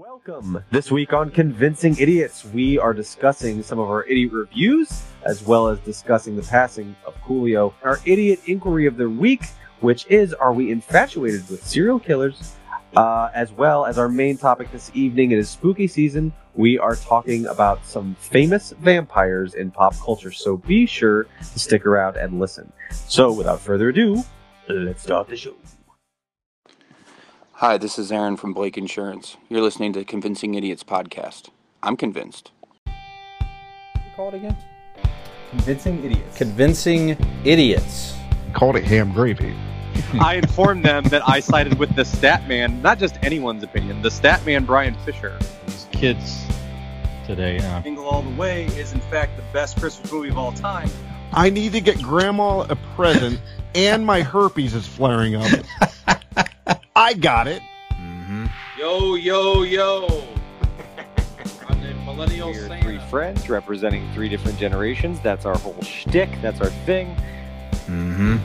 Welcome. This week on Convincing Idiots, we are discussing some of our idiot reviews, as well as discussing the passing of Coolio. Our idiot inquiry of the week, which is, are we infatuated with serial killers? As well as our main topic this evening, it is spooky season. We are talking about some famous vampires in pop culture, so be sure to stick around and listen. So without further ado, let's start the show. Hi, this is Aaron from Blake Insurance. You're listening to Convincing Idiots podcast. I'm convinced. Call it again? Convincing Idiots. Convincing Idiots. Called it ham gravy. I informed them that I sided with the stat man, not just anyone's opinion, the stat man Brian Fisher. These kids today, huh? Jingle All the Way is in fact the best Christmas movie of all time. I need to get Grandma a present, and my herpes is flaring up. I got it. Mm-hmm. Yo, yo, yo. I'm the millennial Santa. Three friends representing three different generations. That's our whole shtick. That's our thing. Mm-hmm.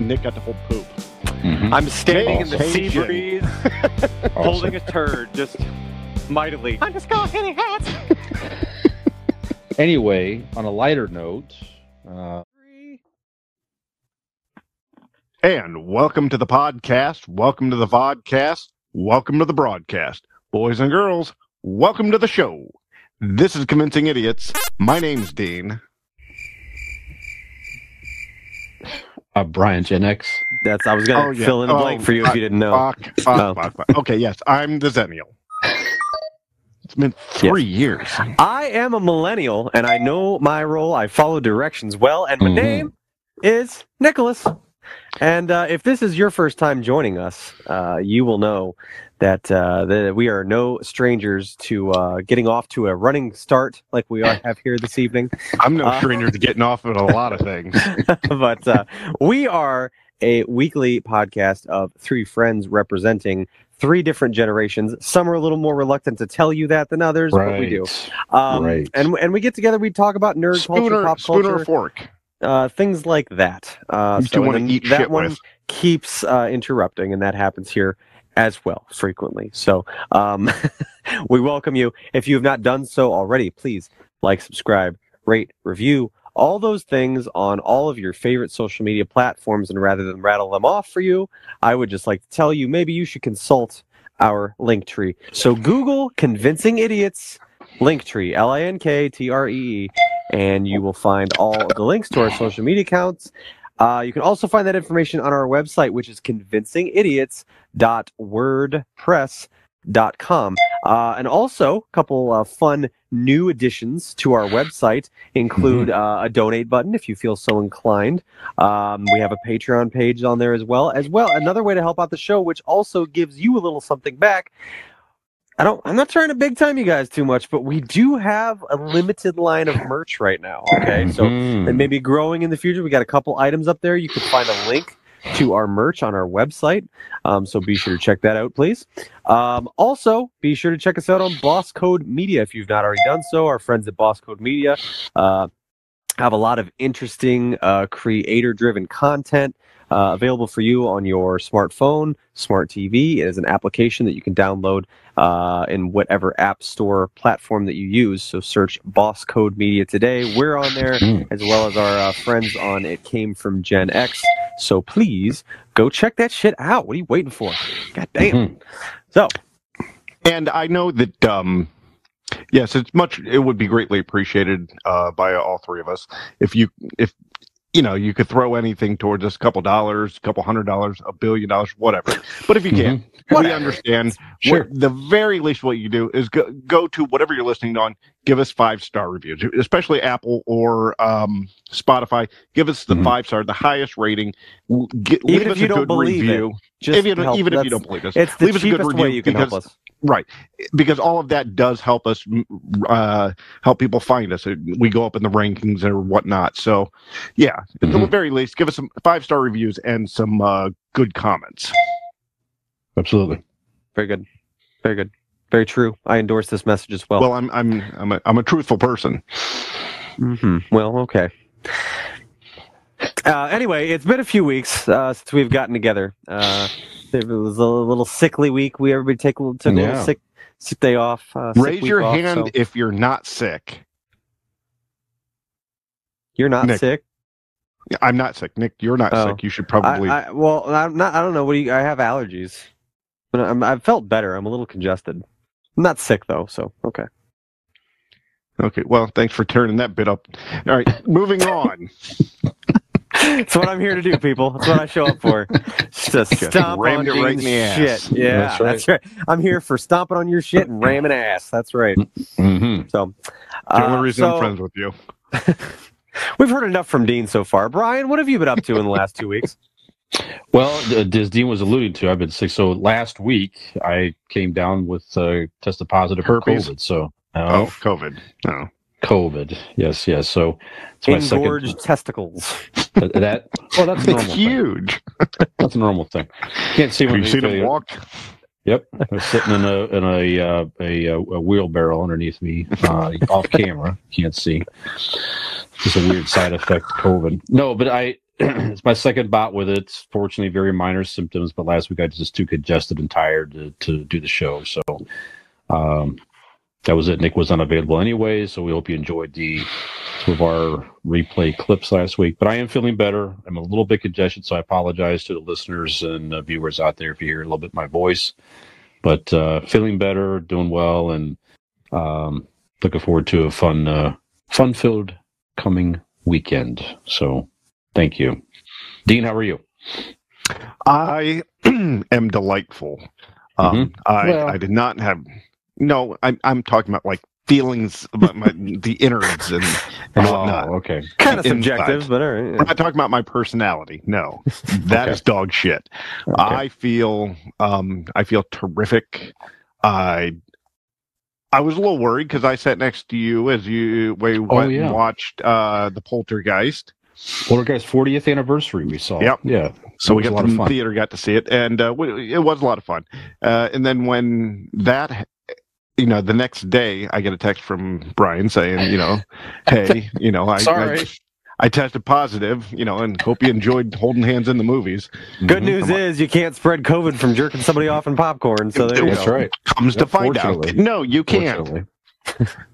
Nick got the whole poop. Mm-hmm. I'm standing in the sea breeze, holding a turd, just mightily. I'm just going hitting hats. Anyway, on a lighter note... And welcome to the podcast, welcome to the vodcast, welcome to the broadcast. Boys and girls, welcome to the show. This is Convincing Idiots. My name's Dean. Brian Gen X. That's, I was going to fill in the blank for you if you didn't know. Fuck. Okay, yes, I'm the Zennial. It's been three years. I am a millennial, and I know my role. I follow directions well, and my name is Nicholas. And if this is your first time joining us, you will know that, that we are no strangers to getting off to a running start like we have here this evening. I'm no stranger to getting off at a lot of things. But we are a weekly podcast of three friends representing three different generations. Some are a little more reluctant to tell you that than others, but we do. And we get together, we talk about nerd culture, pop culture. Spooner or fork. Things like that. So want to eat that shit one with. Keeps interrupting, and that happens here as well frequently. So we welcome you. If you have not done so already, please like, subscribe, rate, review, all those things on all of your favorite social media platforms. And rather than rattle them off for you, I would just like to tell you maybe you should consult our Linktree. So Google Convincing Idiots Linktree, Linktr. And you will find all of the links to our social media accounts. You can also find that information on our website, which is convincingidiots.wordpress.com. And also, a couple fun new additions to our website include a donate button if you feel so inclined. We have a Patreon page on there as well. Another way to help out the show, which also gives you a little something back. I'm not trying to big time you guys too much, but we do have a limited line of merch right now. Okay, so it may be growing in the future. We got a couple items up there. You can find a link to our merch on our website. So be sure to check that out, please. Also, be sure to check us out on Boss Code Media if you've not already done so. Our friends at Boss Code Media have a lot of interesting creator-driven content. Available for you on your smartphone, smart TV. It is an application that you can download in whatever app store platform that you use. So search Boss Code Media today. We're on there, as well as our friends on It Came From Gen X. So please go check that shit out. What are you waiting for? God damn. So, and I know that, yes, it would be greatly appreciated by all three of us if you know, you could throw anything towards us, a couple dollars, a couple $100, $1 billion, whatever. But if you can't, we understand. Sure. The very least what you do is go to whatever you're listening on, give us 5-star reviews, especially Apple or Spotify. Give us the 5-star, the highest rating. Leave us a good review. Even if you don't believe us, leave us a good review. You can help us. Right, because all of that does help us help people find us. We go up in the rankings or whatnot. So, yeah, at the very least, give us some 5-star reviews and some good comments. Absolutely, very good, very good, very true. I endorse this message as well. Well, I'm a truthful person. Well, okay. Anyway, it's been a few weeks since we've gotten together. It was a little sickly week. Everybody took a little sick sick day off. Raise your hand if you're not sick. You're not sick? I'm not sick. Nick, you're not sick. You should probably... I'm not. I don't know. I have allergies. But I've felt better. I'm a little congested. I'm not sick, though, so okay. Okay, well, thanks for turning that bit up. All right, moving on. It's what I'm here to do, people. That's what I show up for. Just stomp on it right in the ass. Shit. Yeah, that's right. I'm here for stomping on your shit and ramming ass. That's right. Mm-hmm. So, the only reason I'm friends with you. We've heard enough from Dean so far. Brian, what have you been up to in the last 2 weeks? Well, as Dean was alluding to, I've been sick. So last week, I came down with tested positive for COVID. So, COVID. No. COVID. Yes. So it's my engorged testicles. That. Well, that's normal. It's huge. That's a normal thing. Can't see. Have you seen him walk? Yep. I was sitting in a wheelbarrow underneath me, off camera. Can't see. Just a weird side effect of COVID. No, but it's my second bout with it. Fortunately, very minor symptoms. But last week I was just too congested and tired to do the show. So. That was it. Nick was unavailable anyway, so we hope you enjoyed some of our replay clips last week. But I am feeling better. I'm a little bit congested, so I apologize to the listeners and viewers out there if you hear a little bit of my voice. But feeling better, doing well, and looking forward to a fun-filled coming weekend. So thank you. Dean, how are you? I am delightful. I did not have... No, I'm talking about like feelings about the innards and whatnot. Okay. Kind of subjective, but all right. Yeah. We're not talking about my personality. No, that is dog shit. Okay. I feel terrific. I was a little worried because I sat next to you as we went and watched the Poltergeist. Poltergeist 40th anniversary we saw. Yep. Yeah. So we got to the theater, got to see it, and it was a lot of fun. And then when that. The next day I get a text from Brian saying, hey, I tested positive, and hope you enjoyed holding hands in the movies. Good news is you can't spread COVID from jerking somebody off in popcorn. So that's right. Comes to find out. No, you can't.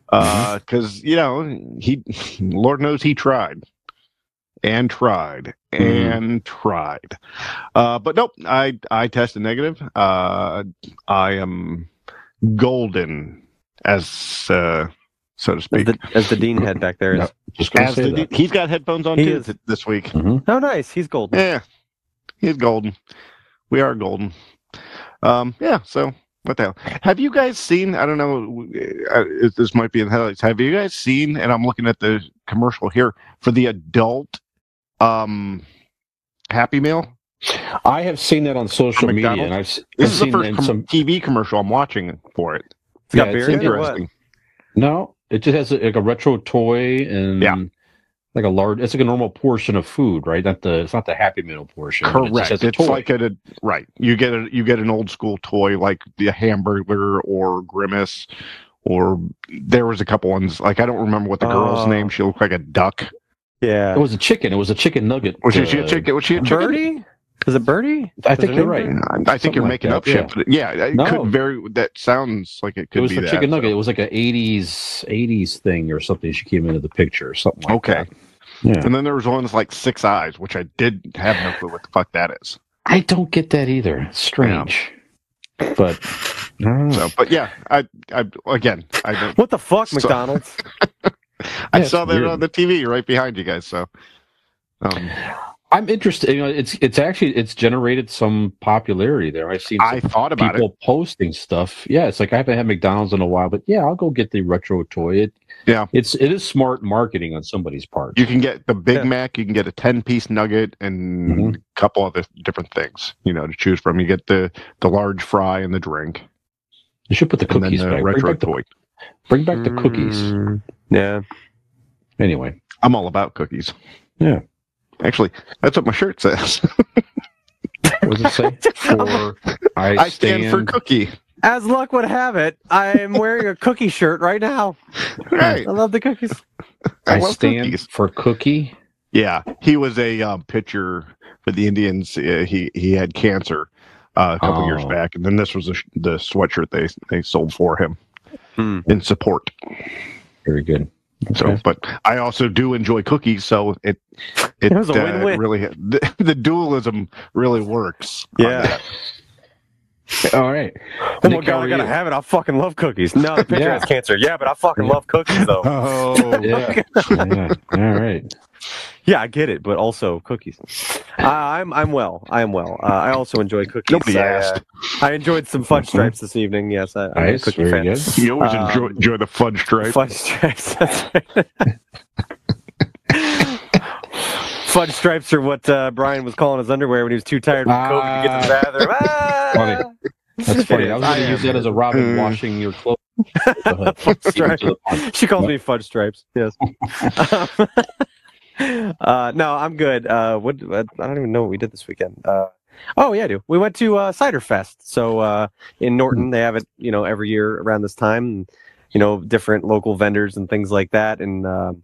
Because, he, Lord knows he tried. And tried and tried. But nope, I tested negative. I am... golden, as so to speak, as the dean head back there is. He's got headphones on too this week. Mm-hmm. Oh, nice! He's golden. Yeah, he's golden. We are golden. Yeah. So what the hell? Have you guys seen? I don't know. This might be in the highlights. Have you guys seen? And I'm looking at the commercial here for the adult Happy Meal. I have seen that on social media, and I've seen the first TV commercial I'm watching for it. It's got very interesting. No, it just has like a retro toy and like a large. It's like a normal portion of food, right? It's not the Happy Meal portion. Correct. It's like right. You get an old school toy like the hamburger or Grimace, or there was a couple ones like I don't remember what the girl's name. She looked like a duck. Yeah, it was a chicken. It was a chicken nugget. Was she a chicken? Was she a chicken? Birdie? Is it Birdie? I think you're right. I think you're making up shit. Yeah, it could very. That sounds like it could be. It was a chicken nugget. It was like an '80s thing or something. She came into the picture or something like that. Okay. Yeah. And then there was one that's like 6 eyes, which I did have no clue what the fuck that is. I don't get that either. It's strange. Yeah. But. I don't. What the fuck, McDonald's? I saw that on the TV right behind you guys. So. I'm interested. It's generated some popularity there. I've seen people posting stuff. Yeah, it's like I haven't had McDonald's in a while, but yeah, I'll go get the retro toy. It is smart marketing on somebody's part. You can get the Big Mac. You can get a 10-piece nugget and a couple other different things. To choose from. You get the large fry and the drink. You should put the cookies back. Retro toy. Bring back the cookies. Yeah. Anyway, I'm all about cookies. Yeah. Actually, that's what my shirt says. What does it say? I stand for cookie. As luck would have it, I'm wearing a cookie shirt right now. Right. I love the cookies. I stand for cookie. Yeah. He was a pitcher for the Indians. He had cancer. a couple years back, and then this was the sweatshirt they sold for him in support. Very good. So, okay. But I also do enjoy cookies, so it was a win-win. Really the dualism really works. Yeah. All right. Oh my God, I gotta have it. I fucking love cookies. No, the picture has cancer. Yeah, but I fucking love cookies though. Oh yeah. Yeah. All right. Yeah, I get it, but also cookies. I'm well. I am well. I also enjoy cookies. Nobody asked. I enjoyed some fudge stripes this evening. Yes, I'm a cookie fan. Good. You always enjoy the fudge stripes. Fudge stripes. That's right. Fudge stripes are what Brian was calling his underwear when he was too tired from COVID to get to the bathroom. That's funny. I was going to use that as a Robin washing your clothes. She calls me fudge stripes. Yes. No, I'm good. What I don't even know what we did this weekend. Oh yeah, I do. We went to Cider Fest. So in Norton, they have it, you know, every year around this time, and, you know, different local vendors and things like that, and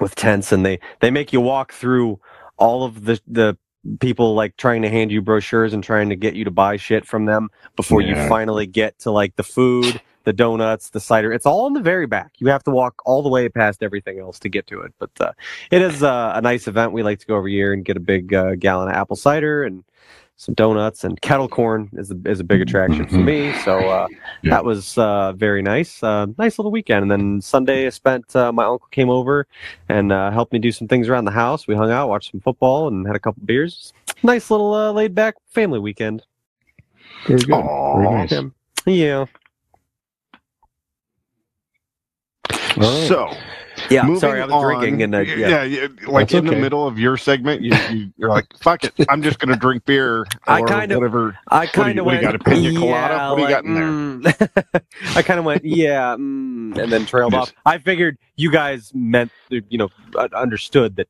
with tents, and they make you walk through all of the people like trying to hand you brochures and trying to get you to buy shit from them before you finally get to like the food, the donuts, the cider. It's all in the very back. You have to walk all the way past everything else to get to it. But it is a nice event. We like to go every year and get a big gallon of apple cider and some donuts, and kettle corn is a big attraction for me. So that was very nice. Nice little weekend. And then Sunday I spent, my uncle came over and helped me do some things around the house. We hung out, watched some football, and had a couple beers. Nice little laid back family weekend. Very good. Aww, very nice. Yeah. Right. So, yeah, sorry, I was drinking. And like that's in the middle of your segment, you're like, fuck it, I'm just going to drink beer or whatever. I kind of went, you got a pina colada? What do you got in there? I kind of went, and then trailed off. I figured you guys meant, you know, understood that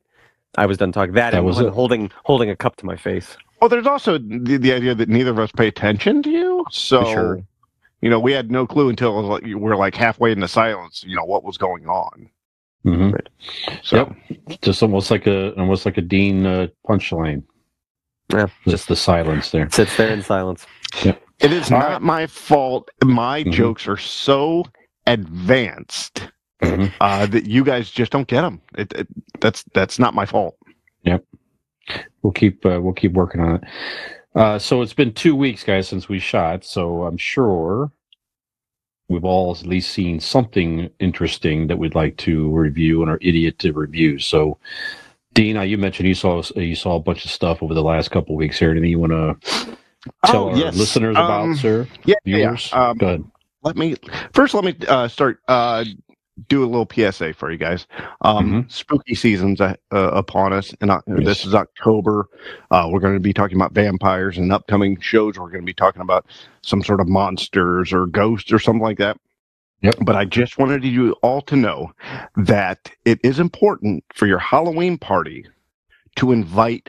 I was done talking. That was holding a cup to my face. Well, there's also the idea that neither of us pay attention to you, so... Sure. You know, we had no clue until we were like halfway in the silence, you know, what was going on. Mm-hmm. So, just almost like a Dean punchline. Yeah. Just the silence there. Sits there in silence. Yep. It is not my fault. My jokes are so advanced that you guys just don't get them. That's not my fault. Yep. We'll keep working on it. So it's been 2 weeks, guys, since we shot, so I'm sure we've all at least seen something interesting that we'd like to review and are idiot to review. So, Dean, you mentioned you saw a bunch of stuff over the last couple of weeks here. Anything you want to tell our listeners about, sir? Yeah, viewers? Yeah. Go ahead. Let me start... do a little PSA for you guys. Spooky season's upon us, and this is October. We're going to be talking about vampires, and upcoming shows we're going to be talking about some sort of monsters or ghosts or something like that. Yep. But I just wanted you all to know that it is important for your Halloween party to invite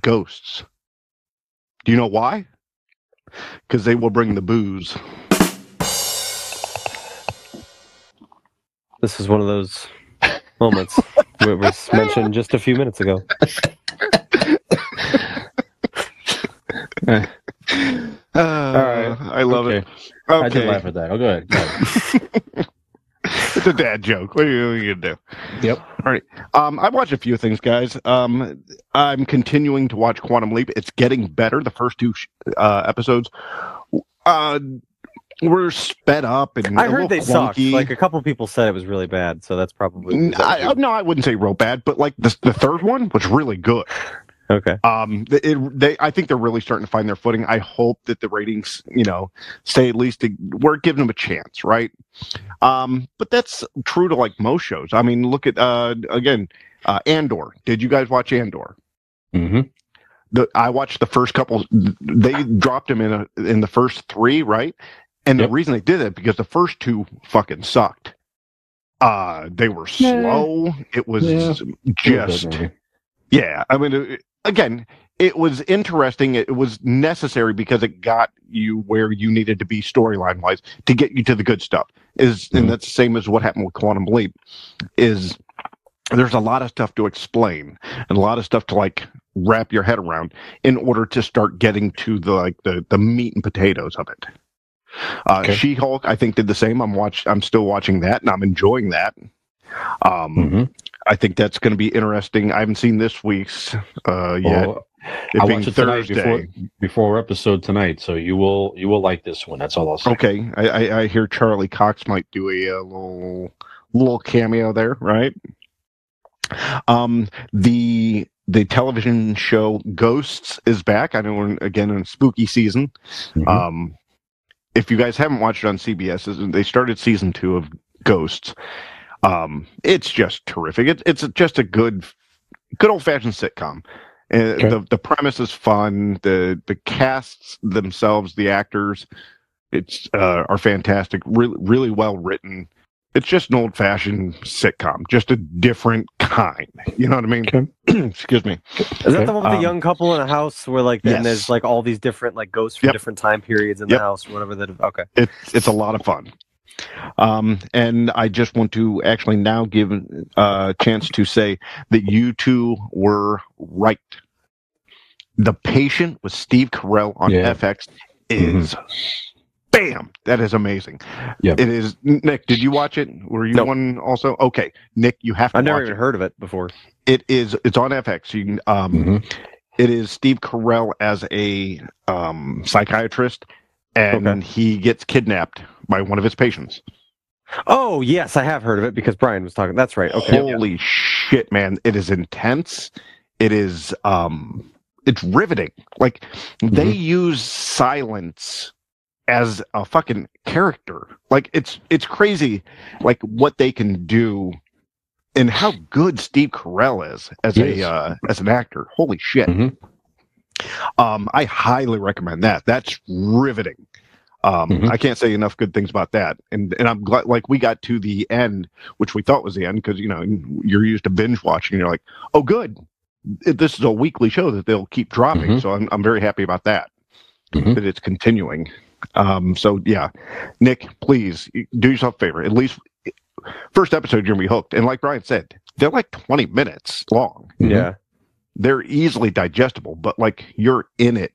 ghosts. Do you know why? Because they will bring the booze. This is one of those moments that was mentioned just a few minutes ago. All right. I love it. Okay. I did laugh at that. Oh, go ahead. It's a dad joke. What are you going to do? Yep. All right. I watched a few things, guys. I'm continuing to watch Quantum Leap. It's getting better. The first two episodes. We're sped up, and I heard they sucked. Like a couple people said it was really bad, so that's probably. No, I wouldn't say real bad, but like the third one was really good. Okay. I think they're really starting to find their footing. I hope that the ratings, you know, stay at least. We're giving them a chance, right? But that's true to like most shows. I mean, look at Andor. Did you guys watch Andor? Mm-hmm. I watched the first couple. They dropped them in the first three, right? And the reason they did it, because the first two fucking sucked. They were slow. It was I mean, it was interesting. It was necessary because it got you where you needed to be storyline wise to get you to the good stuff. And that's the same as what happened with Quantum Leap. There's a lot of stuff to explain and a lot of stuff to like wrap your head around in order to start getting to the meat and potatoes of it. Okay. She-Hulk, I think, did the same. I'm still watching that, and I'm enjoying that. I think that's going to be interesting. I haven't seen this week's yet. Well, I watched it Thursday before our episode tonight, so you will like this one. That's all I'll say. Okay, I hear Charlie Cox might do a little cameo there, right? The television show Ghosts is back. I know we're again in spooky season. Mm-hmm. If you guys haven't watched it on CBS, they started season 2 of Ghosts. It's just terrific. It's just a good old-fashioned sitcom. Okay. The premise is fun. The casts themselves, the actors, are fantastic. Really, really well written. It's just an old-fashioned sitcom, just a different kind. You know what I mean? Okay. Excuse me. Is that the one with the young couple in a house where, like, yes. And there's like all these different like ghosts from different time periods in the house or whatever? Okay. It's a lot of fun. And I just want to actually now give a chance to say that you two were right. The Patient with Steve Carell on FX is. Bam! That is amazing. Yep. It is. Nick, did you watch it? Were you one also? Okay, Nick, you have to watch it. I've never even heard of it before. It's on FX. You can, It is Steve Carell as a psychiatrist, and he gets kidnapped by one of his patients. Oh, yes, I have heard of it because Brian was talking. That's right. Okay. Holy shit, man. It is intense. It is, it's riveting. Like, they use silence as a fucking character. Like, it's crazy, like, what they can do and how good Steve Carell is as as an actor. Holy shit. Mm-hmm. I highly recommend that. That's riveting. I can't say enough good things about that. And I'm glad, like, we got to the end, which we thought was the end, because, you know, you're used to binge watching. You're like, oh, good. This is a weekly show that they'll keep dropping. So I'm very happy about that, that it's continuing. So yeah, Nick, please do yourself a favor. At least first episode, you're gonna be hooked. And like Brian said, they're like 20 minutes long. Yeah, they're easily digestible, but like you're in it.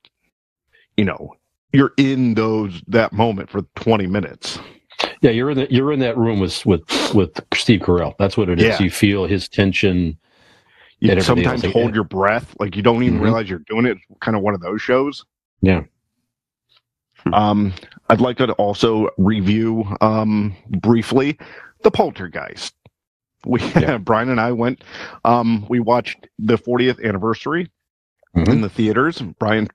You know, you're in that moment for 20 minutes. Yeah, you're in that room with Steve Carell. That's what it is. You feel his tension. You sometimes hold your breath, like you don't even realize you're doing it. It's kind of one of those shows. Yeah. I'd like to also review briefly The Poltergeist. Brian and I went. We watched the 40th anniversary in the theaters. Brian,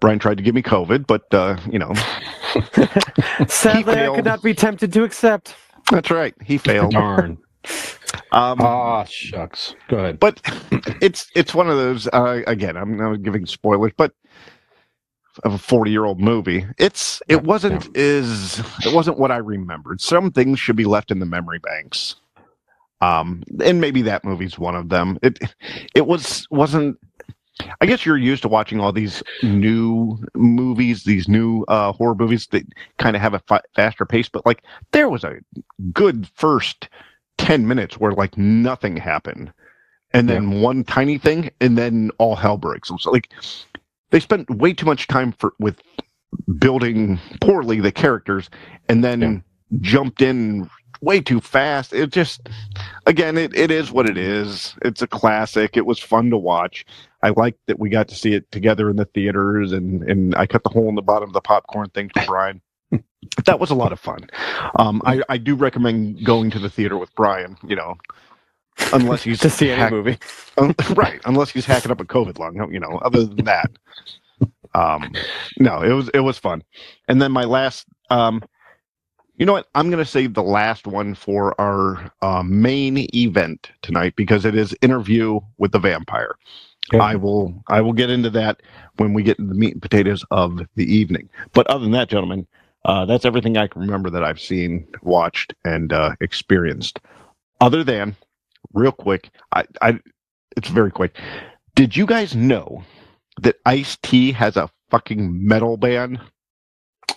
Brian tried to give me COVID, but sadly I could not be tempted to accept. That's right, he failed. Darn. Shucks. Go ahead. But it's one of those. Again, I'm not giving spoilers, but. Of a 40-year-old movie, it wasn't what I remembered. Some things should be left in the memory banks, and maybe that movie's one of them. It wasn't. I guess you're used to watching all these new movies, these new horror movies that kind of have a faster pace. But like, there was a good first 10 minutes where like nothing happened, and then one tiny thing, and then all hell breaks loose. So, like. They spent way too much time with building poorly the characters, and then jumped in way too fast. It just, again, it is what it is. It's a classic. It was fun to watch. I liked that we got to see it together in the theaters, and I cut the hole in the bottom of the popcorn thing for Brian. That was a lot of fun. I do recommend going to the theater with Brian, unless he's to see any movie, right? Unless he's hacking up a COVID lung, Other than that, no, it was fun. And then my last, you know what? I'm going to save the last one for our main event tonight because it is Interview with the Vampire. Okay. I will get into that when we get to the meat and potatoes of the evening. But other than that, gentlemen, that's everything I can remember that I've seen, watched, and experienced. Other than. Real quick, it's very quick. Did you guys know that Ice-T has a fucking metal band?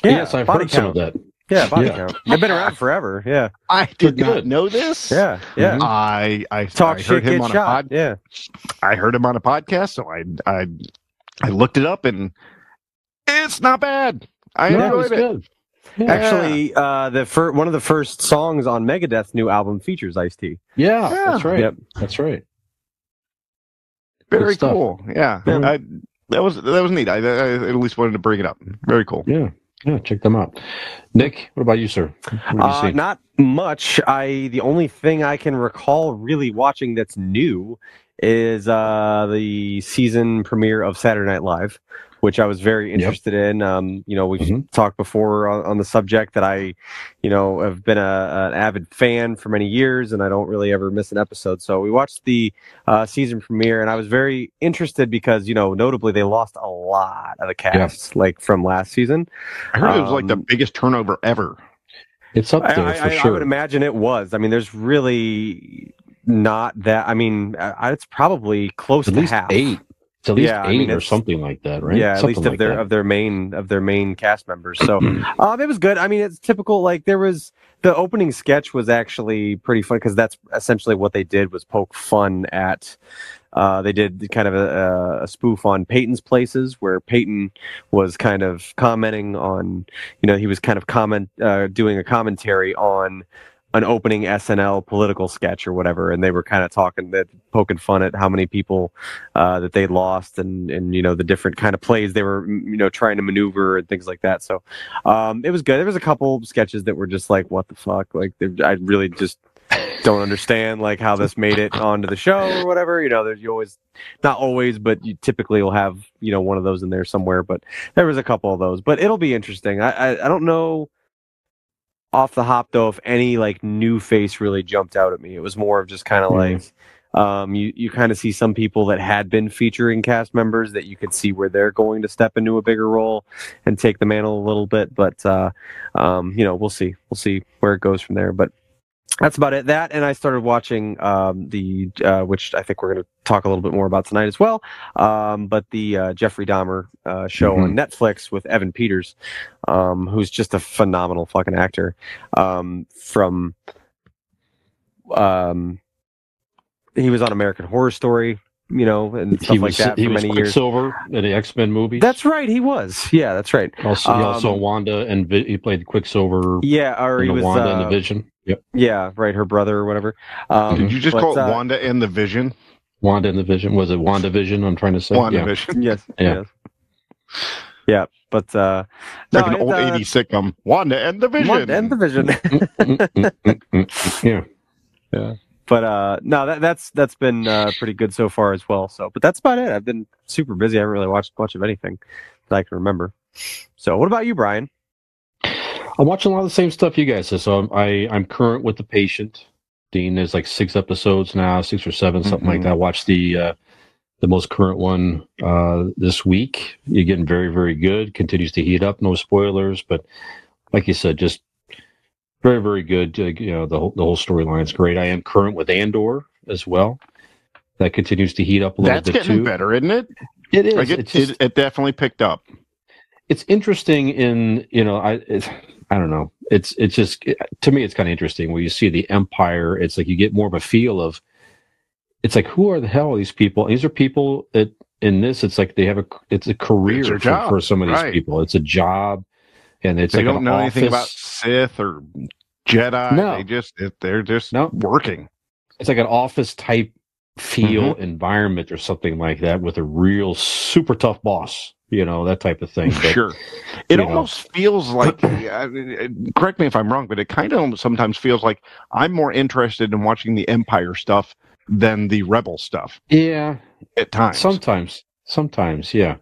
Yes, I've heard some of that. Yeah, Body Count. They've been around forever. Yeah. I did not know this. Yeah. Yeah. I heard him on a podcast. Yeah. I heard him on a podcast, so I looked it up, and it's not bad. I enjoyed it. Good. Yeah. Actually, one of the first songs on Megadeth's new album features Ice-T. Yeah, yeah. That's right. Yep. That's right. Very cool. Yeah. Yeah. That was neat. I at least wanted to bring it up. Very cool. Yeah. Yeah, check them out. Nick, what about you, sir? What not much. The only thing I can recall really watching that's new is the season premiere of Saturday Night Live, which I was very interested in. We've talked before on the subject that I, have been an avid fan for many years, and I don't really ever miss an episode. So we watched the season premiere, and I was very interested because, notably they lost a lot of the cast, like from last season. I heard it was like the biggest turnover ever. It's up there for sure. I would imagine it was. I mean, there's really not that. I mean, it's probably close to half. At least eight or something like that, right? Yeah, something at least like of their main cast members. So it was good. I mean, it's typical. Like there was the opening sketch was actually pretty fun because that's essentially what they did was poke fun at. They did kind of a spoof on Peyton's Places, where Peyton was kind of commenting on, he was kind of doing a commentary on an opening SNL political sketch or whatever, and they were kind of poking fun at how many people that they lost and the different kind of plays they were trying to maneuver and things like that. So it was good. There was a couple sketches that were just like, what the fuck? Like I really just don't understand like how this made it onto the show or whatever. There's not always, but you typically will have one of those in there somewhere. But there was a couple of those. But it'll be interesting. I don't know. Off the hop, though, if any new face really jumped out at me, it was more of just kind of you kind of see some people that had been featuring cast members that you could see where they're going to step into a bigger role and take the mantle a little bit. But we'll see where it goes from there. But that's about it. That, and I started watching which I think we're going to talk a little bit more about tonight as well. But the Jeffrey Dahmer show on Netflix with Evan Peters, who's just a phenomenal fucking actor he was on American Horror Story, and stuff like that for many years. He was Quicksilver in the X-Men movies. That's right, he was. Yeah, that's right. Also, he Wanda, and he played Quicksilver. Yeah, or he was Wanda and the Vision. Yep. Yeah, right, her brother or whatever. Did you just call it Wanda and the Vision? Wanda and the Vision. Was it WandaVision I'm trying to say? WandaVision. Yeah. Yes. Yeah, but... like an old 80s sitcom. Wanda and the Vision! Wanda and the Vision. Yeah. Yeah. But that's been pretty good so far as well. So, but that's about it. I've been super busy. I haven't really watched much of anything that I can remember. So, what about you, Brian? I'm watching a lot of the same stuff you guys did. So I'm current with The Patient. Dean, there's like 6 episodes now, 6 or 7, something like that. I watched the most current one this week. You're getting very, very good. Continues to heat up. No spoilers, but like you said, just very, very good. The whole storyline is great. I am current with Andor as well. That continues to heat up a little bit too. That's getting better, isn't it? It is. Like it definitely picked up. It's interesting in I don't know. It's just, to me, it's kind of interesting where you see the empire. It's like you get more of a feel of, it's like, who are the hell are these people? And these are people in this. It's like it's a career for some of these people. It's a job, and it's they don't know anything about Sith or Jedi. No. They're just working. It's like an office type feel environment or something like that with a real super tough boss. That type of thing. But, sure. It almost feels like, correct me if I'm wrong, but it kind of sometimes feels like I'm more interested in watching the Empire stuff than the Rebel stuff. Yeah. At times. Sometimes, yeah.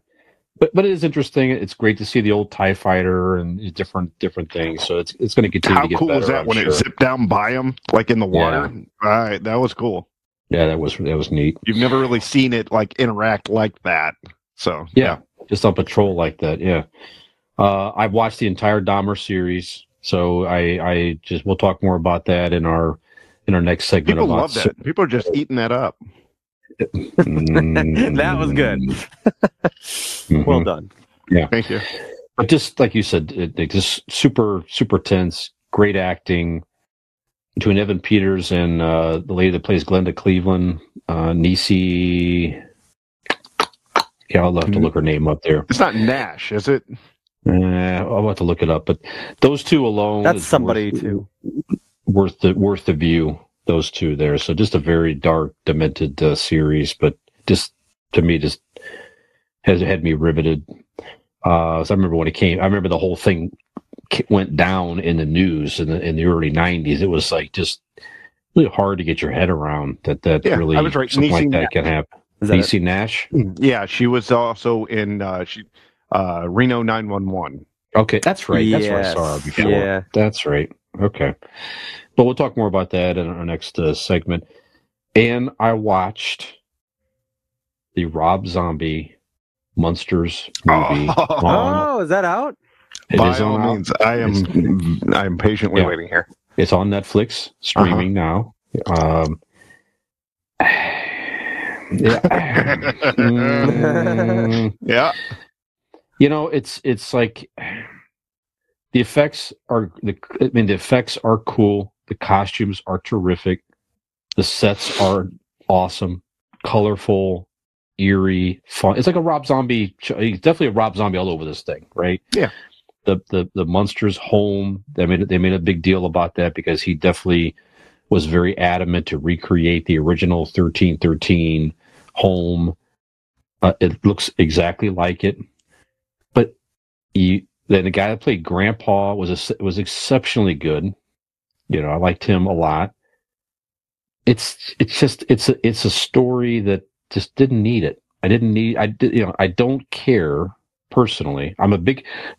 But it is interesting. It's great to see the old TIE fighter and different things. So it's going to continue to get better. How cool was that when it zipped down by them, like in the water? Yeah. All right. That was cool. Yeah, that was neat. You've never really seen it interact like that. So, yeah. Just on patrol like that, yeah. I've watched the entire Dahmer series, so we'll talk more about that in our next segment. People love that. People are just eating that up. That was good. Well done. Yeah, thank you. But just like you said, it just super tense, great acting between Evan Peters and the lady that plays Glenda Cleveland, Niecy. Yeah, I'll have to look her name up there. It's not Nash, is it? I'll have to look it up. But those two alone, that's somebody too. Worth the view. Those two there. So just a very dark, demented series, but just to me, just has had me riveted. So I remember when it came. I remember the whole thing went down in the news in the early '90s. It was like just really hard to get your head around that really right. Something like that can happen. DC Nash? Yeah, she was also in Reno 911. Okay, that's right. That's where I saw her before. Yeah. That's right. Okay. But we'll talk more about that in our next segment. And I watched the Rob Zombie Munsters movie. Oh, is that out? By all means, I am patiently waiting here. It's on Netflix, streaming now. Yeah. You know, it's like the effects are. The effects are cool. The costumes are terrific. The sets are awesome, colorful, eerie, fun. It's like a Rob Zombie. He's definitely a Rob Zombie all over this thing, right? Yeah. The Munsters home. They made a big deal about that because he definitely was very adamant to recreate the original 1313 home. It looks exactly like it. But the guy that played Grandpa was exceptionally good. You know, I liked him a lot. It's just a story that just didn't need it. I don't care personally.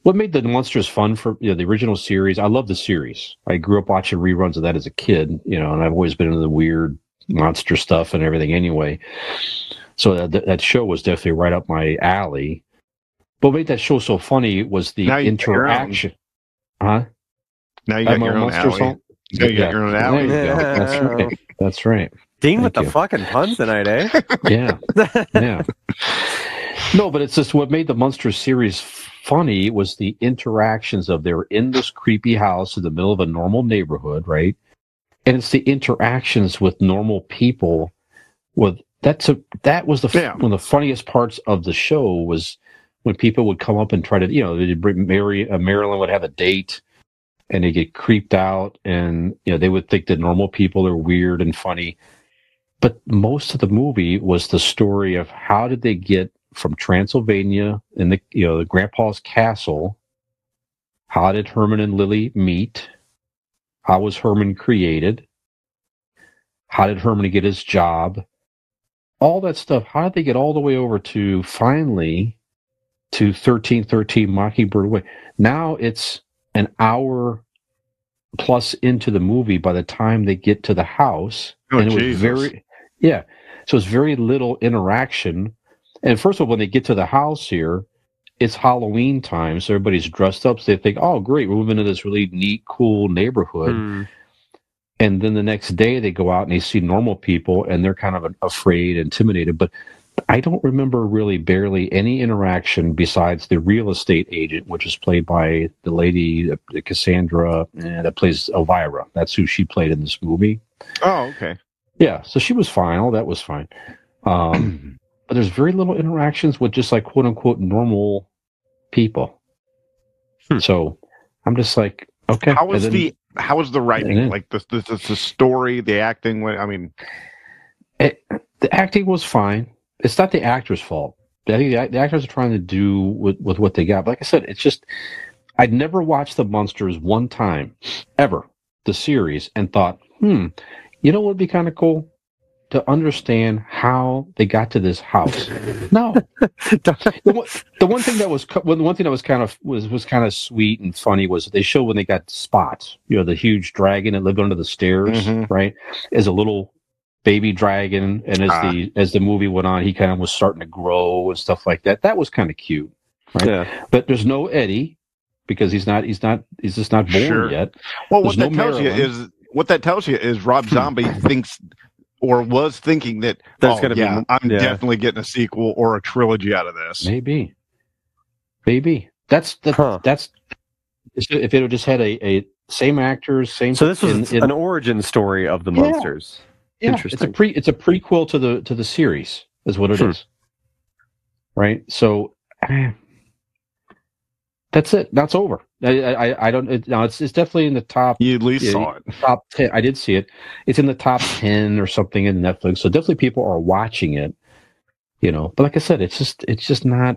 What made the Munsters fun for the original series? I love the series. I grew up watching reruns of that as a kid, and I've always been into the weird monster stuff and everything anyway. So that show was definitely right up my alley. But what made that show so funny was the interaction. Now you got your own alley. Now you got your own alley. That's right. That's right. Dean with the fucking puns tonight, eh? Yeah. Yeah. No, but it's just what made the Munsters series funny was the interactions of they were in this creepy house in the middle of a normal neighborhood, right? And it's the interactions with normal people. One of the funniest parts of the show was when people would come up and try to, Marilyn would have a date and they get creeped out and, they would think that normal people are weird and funny. But most of the movie was the story of how did they get from Transylvania in the Grandpa's castle. How did Herman and Lily meet? How was Herman created? How did Herman get his job? All that stuff. How did they get all the way over to finally to 1313 Mockingbird Way? Now it's an hour plus into the movie by the time they get to the house. Oh, and it Jesus. Was very, yeah. So it's very little interaction. And first of all, when they get to the house here, it's Halloween time, so everybody's dressed up. So they think, oh, great, we're moving to this really neat, cool neighborhood. Mm. And then the next day they go out and they see normal people, and they're kind of afraid, intimidated. But I don't remember really barely any interaction besides the real estate agent, which is played by the lady, Cassandra, that plays Elvira. That's who she played in this movie. Oh, okay. Yeah, so she was fine. All that was fine. But there's very little interactions with just like quote unquote normal people. Hmm. So I'm just like, okay. How was the writing? Like the story, the acting. The acting was fine. It's not the actor's fault. I think the actors are trying to do with what they got. But like I said, it's just I'd never watched the Munsters one time ever, the series, and thought, what would be kind of cool? To understand how they got to this house. No, the one thing that was kind of sweet and funny was they show when they got spots. The huge dragon that lived under the stairs, right? As a little baby dragon, and as the movie went on, he kind of was starting to grow and stuff like that. That was kind of cute, right? Yeah. But there's no Eddie because he's just not born yet. Well, what that tells you is Rob Zombie thinks. Or was thinking that I'm definitely getting a sequel or a trilogy out of this. Maybe. That's if it would just had a same actors, same. So this was an origin story of the Munsters. Yeah, interesting. It's a prequel to the series, is what it is. Right. So that's it. That's over. I don't. It's definitely in the top. You at least saw it. Top 10. I did see it. It's in the top 10 or something in Netflix. So definitely people are watching it. You know, but like I said, it's just not.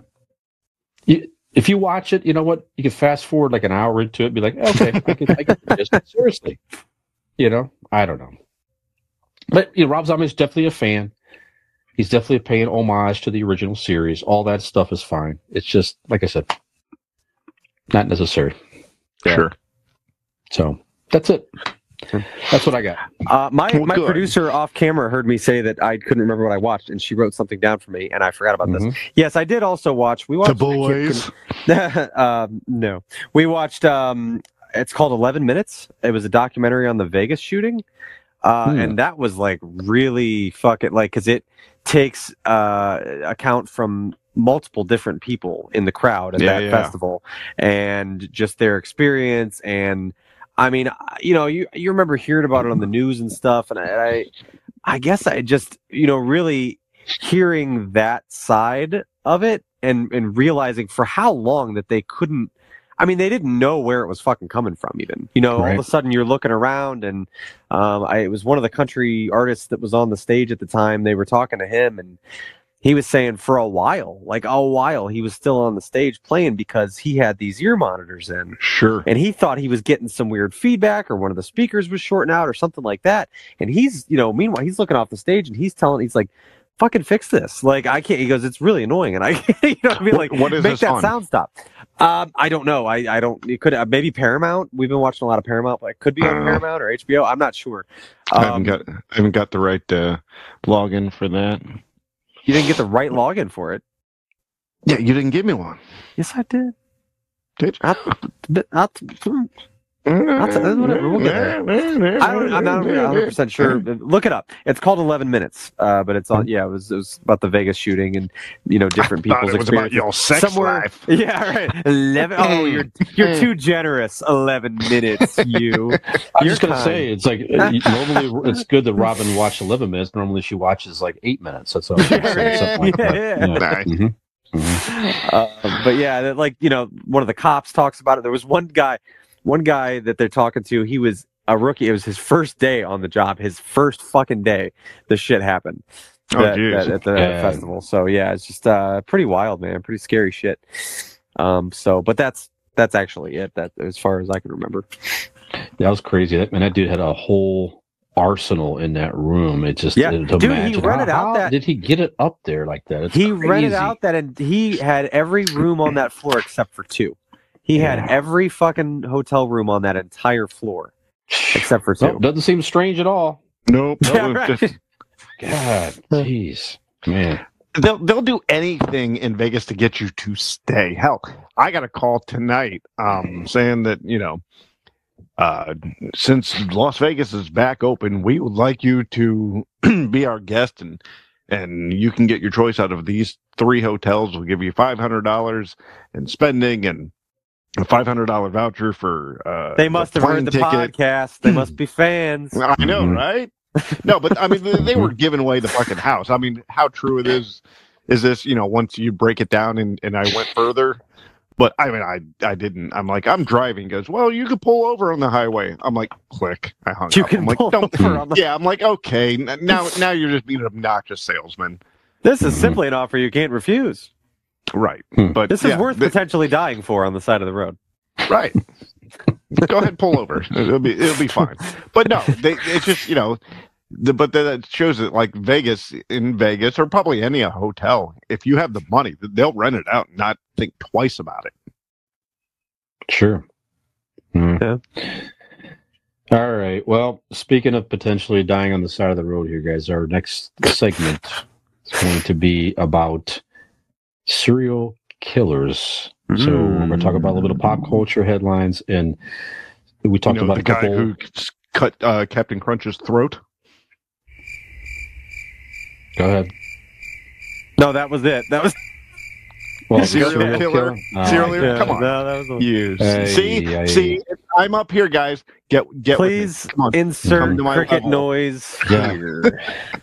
If you watch it, you know what? You can fast forward like an hour into it and be like, okay, I can seriously. You know, I don't know. But you know, Rob Zombie is definitely a fan. He's definitely paying homage to the original series. All that stuff is fine. It's just, like I said, not necessary. Yeah. Sure. So that's it. That's what I got. My producer off camera heard me say that I couldn't remember what I watched, and she wrote something down for me, and I forgot about this. Yes, I did also watch. We watched The Boys. No, we watched. It's called 11 Minutes. It was a documentary on the Vegas shooting, and that was like really fucking like because it takes account from multiple different people in the crowd at that festival and just their experience and. I mean, you know, you remember hearing about it on the news and stuff, and I guess I just, you know, really hearing that side of it and realizing for how long that they couldn't. I mean, they didn't know where it was fucking coming from, even. You know, all of a sudden you're looking around, and it was one of the country artists that was on the stage at the time. They were talking to him, and he was saying for a while, he was still on the stage playing because he had these ear monitors in. Sure. And he thought he was getting some weird feedback or one of the speakers was shorting out or something like that. And he's, you know, meanwhile, he's looking off the stage and he's like, fucking fix this. Like, I can't, he goes, it's really annoying. And I, you know what I mean? Like, what is make that on? Sound stop. I don't know. I don't, it could, maybe Paramount. We've been watching a lot of Paramount, but it could be on Paramount or HBO. I'm not sure. I haven't got the right login for that. You didn't get the right login for it. Yeah, you didn't give me one. Yes, I did. Did you? I'm not 100% sure. Look it up. It's called 11 Minutes, but it's on. Yeah, it was about the Vegas shooting and you know different people's experience. It was about your sex life. Yeah, right. 11. Oh, you're too generous. 11 minutes. You. I was just gonna say it's like normally it's good that Robin watched 11 minutes. Normally she watches like 8 minutes. That's all. But yeah, like you know, one of the cops talks about it. There was one guy. One guy that they're talking to, he was a rookie. It was his first day on the job, his first fucking day. The shit happened at the festival. So yeah, it's just pretty wild, man. Pretty scary shit. But that's actually it. That as far as I can remember. That was crazy. That dude had a whole arsenal in that room. It just imagine. He rented out that. How did he get it up there like that? It's he crazy. Rented out that, and he had every room on that floor except for two. He had every fucking hotel room on that entire floor, except for two. Nope, doesn't seem strange at all. Nope. Yeah, right. God, jeez, man. They'll do anything in Vegas to get you to stay. Hell, I got a call tonight saying that you know, since Las Vegas is back open, we would like you to be our guest and you can get your choice out of these three hotels. We'll give you $500 in spending and. A $500 voucher for they must have heard the podcast. They must be fans. I know, right? No, but I mean, they were giving away the fucking house. I mean, how true it is this? You know, once you break it down, and I went further, but I mean, I didn't. I'm like, I'm driving. He goes, well, you can pull over on the highway. I'm like, click. I hung up. I'm like, don't. Yeah, I'm like, okay. Now you're just being an obnoxious salesman. This is simply an offer you can't refuse. Right, but this is worth potentially dying for on the side of the road. Right, go ahead, pull over. It'll be fine. But no, it's just you know, but that shows that like Vegas or probably any hotel, if you have the money, they'll rent it out and not think twice about it. Sure. Yeah. All right. Well, speaking of potentially dying on the side of the road, here, guys, our next segment is going to be about. Serial killers. So we're going to talk about a little bit of pop culture headlines, and we talked about the guy who cut Captain Crunch's throat. Go ahead. No, that was it. That was. Well, serial killer. Come on. See, I'm up here, guys. Get please insert cricket noise. Yeah.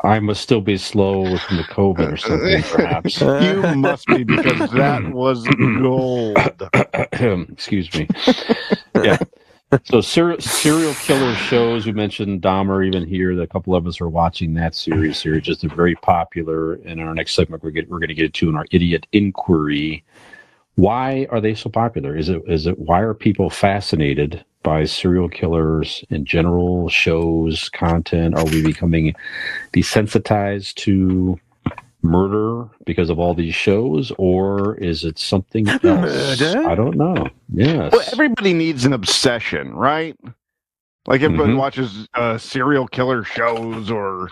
I must still be slow from the COVID or something, perhaps. You must be, because that was gold. Excuse me. Yeah. So serial killer shows, we mentioned Dahmer even here. A couple of us are watching that series here. Just a very popular. And in our next segment, we're going to get to in our idiot inquiry. Why are they so popular? Is it why are people fascinated by serial killers in general, shows, content? Are we becoming desensitized to murder because of all these shows, or is it something else? Murder? I don't know. Yes. Well, everybody needs an obsession, right? Like everyone watches serial killer shows, or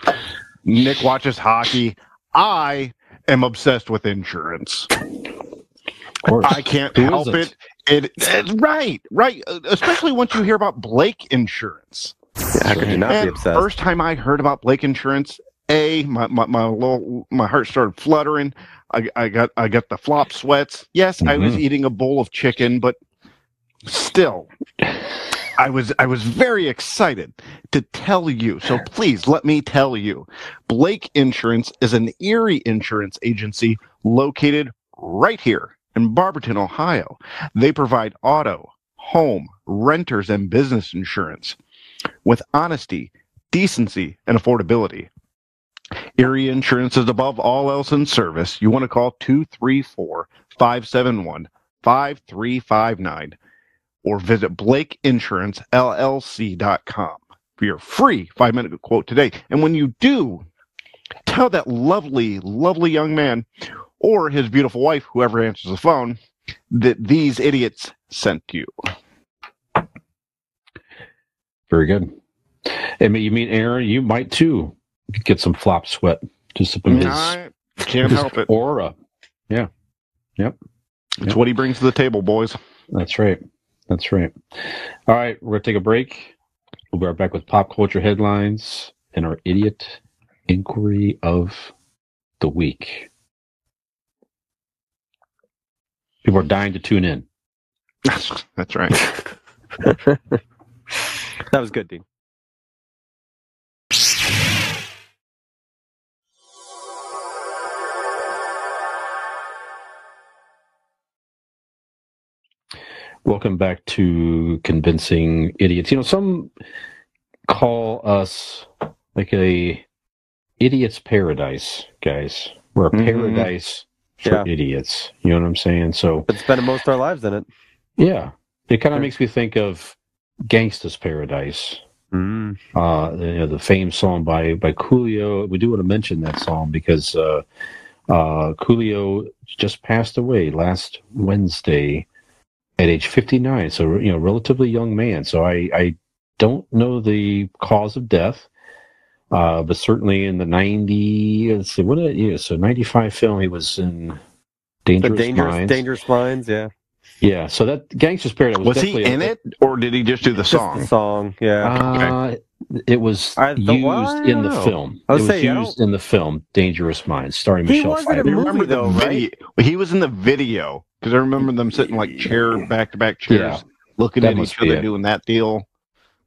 Nick watches hockey. I am obsessed with insurance. Of course. I can't help it. Right. Especially once you hear about Blake Insurance. Yeah, I could not be obsessed. First time I heard about Blake Insurance, my heart started fluttering. I got the flop sweats. Yes, I was eating a bowl of chicken, but still, I was very excited to tell you. So please let me tell you, Blake Insurance is an Erie insurance agency located right here in Barberton, Ohio. They provide auto, home, renters, and business insurance with honesty, decency, and affordability. Erie Insurance is above all else in service. You want to call 234-571-5359 or visit BlakeInsuranceLLC.com for your free 5-minute quote today. And when you do, tell that lovely, lovely young man or his beautiful wife, whoever answers the phone, that these idiots sent you. Very good. I mean, you mean, Aaron, you might too get some flop sweat, just from his aura. Yeah. Yep. It's what he brings to the table, boys. That's right. All right. We're going to take a break. We'll be right back with pop culture headlines and our idiot inquiry of the week. People are dying to tune in. That's right. That was good, Dean. Welcome back to Convincing Idiots. You know, some call us like a idiot's paradise, guys. We're a paradise for idiots. You know what I'm saying? So but spending most of our lives in it. Yeah. It kind of makes me think of Gangsta's Paradise. The famed song by Coolio. We do want to mention that song because Coolio just passed away last Wednesday at age 59, so relatively young man. So I don't know the cause of death, but certainly in the 90s. Let's see, what did it is? So 95 film, he was in Dangerous Minds. Yeah. Yeah. So that Gangsta's Paradise was he in it, or did he just do the song? The song. Yeah. It was used in the film. It was used in the film Dangerous Minds, starring Michelle Pfeiffer. He was in the video. Because I remember them sitting like back-to-back chairs, looking at each other, doing that deal.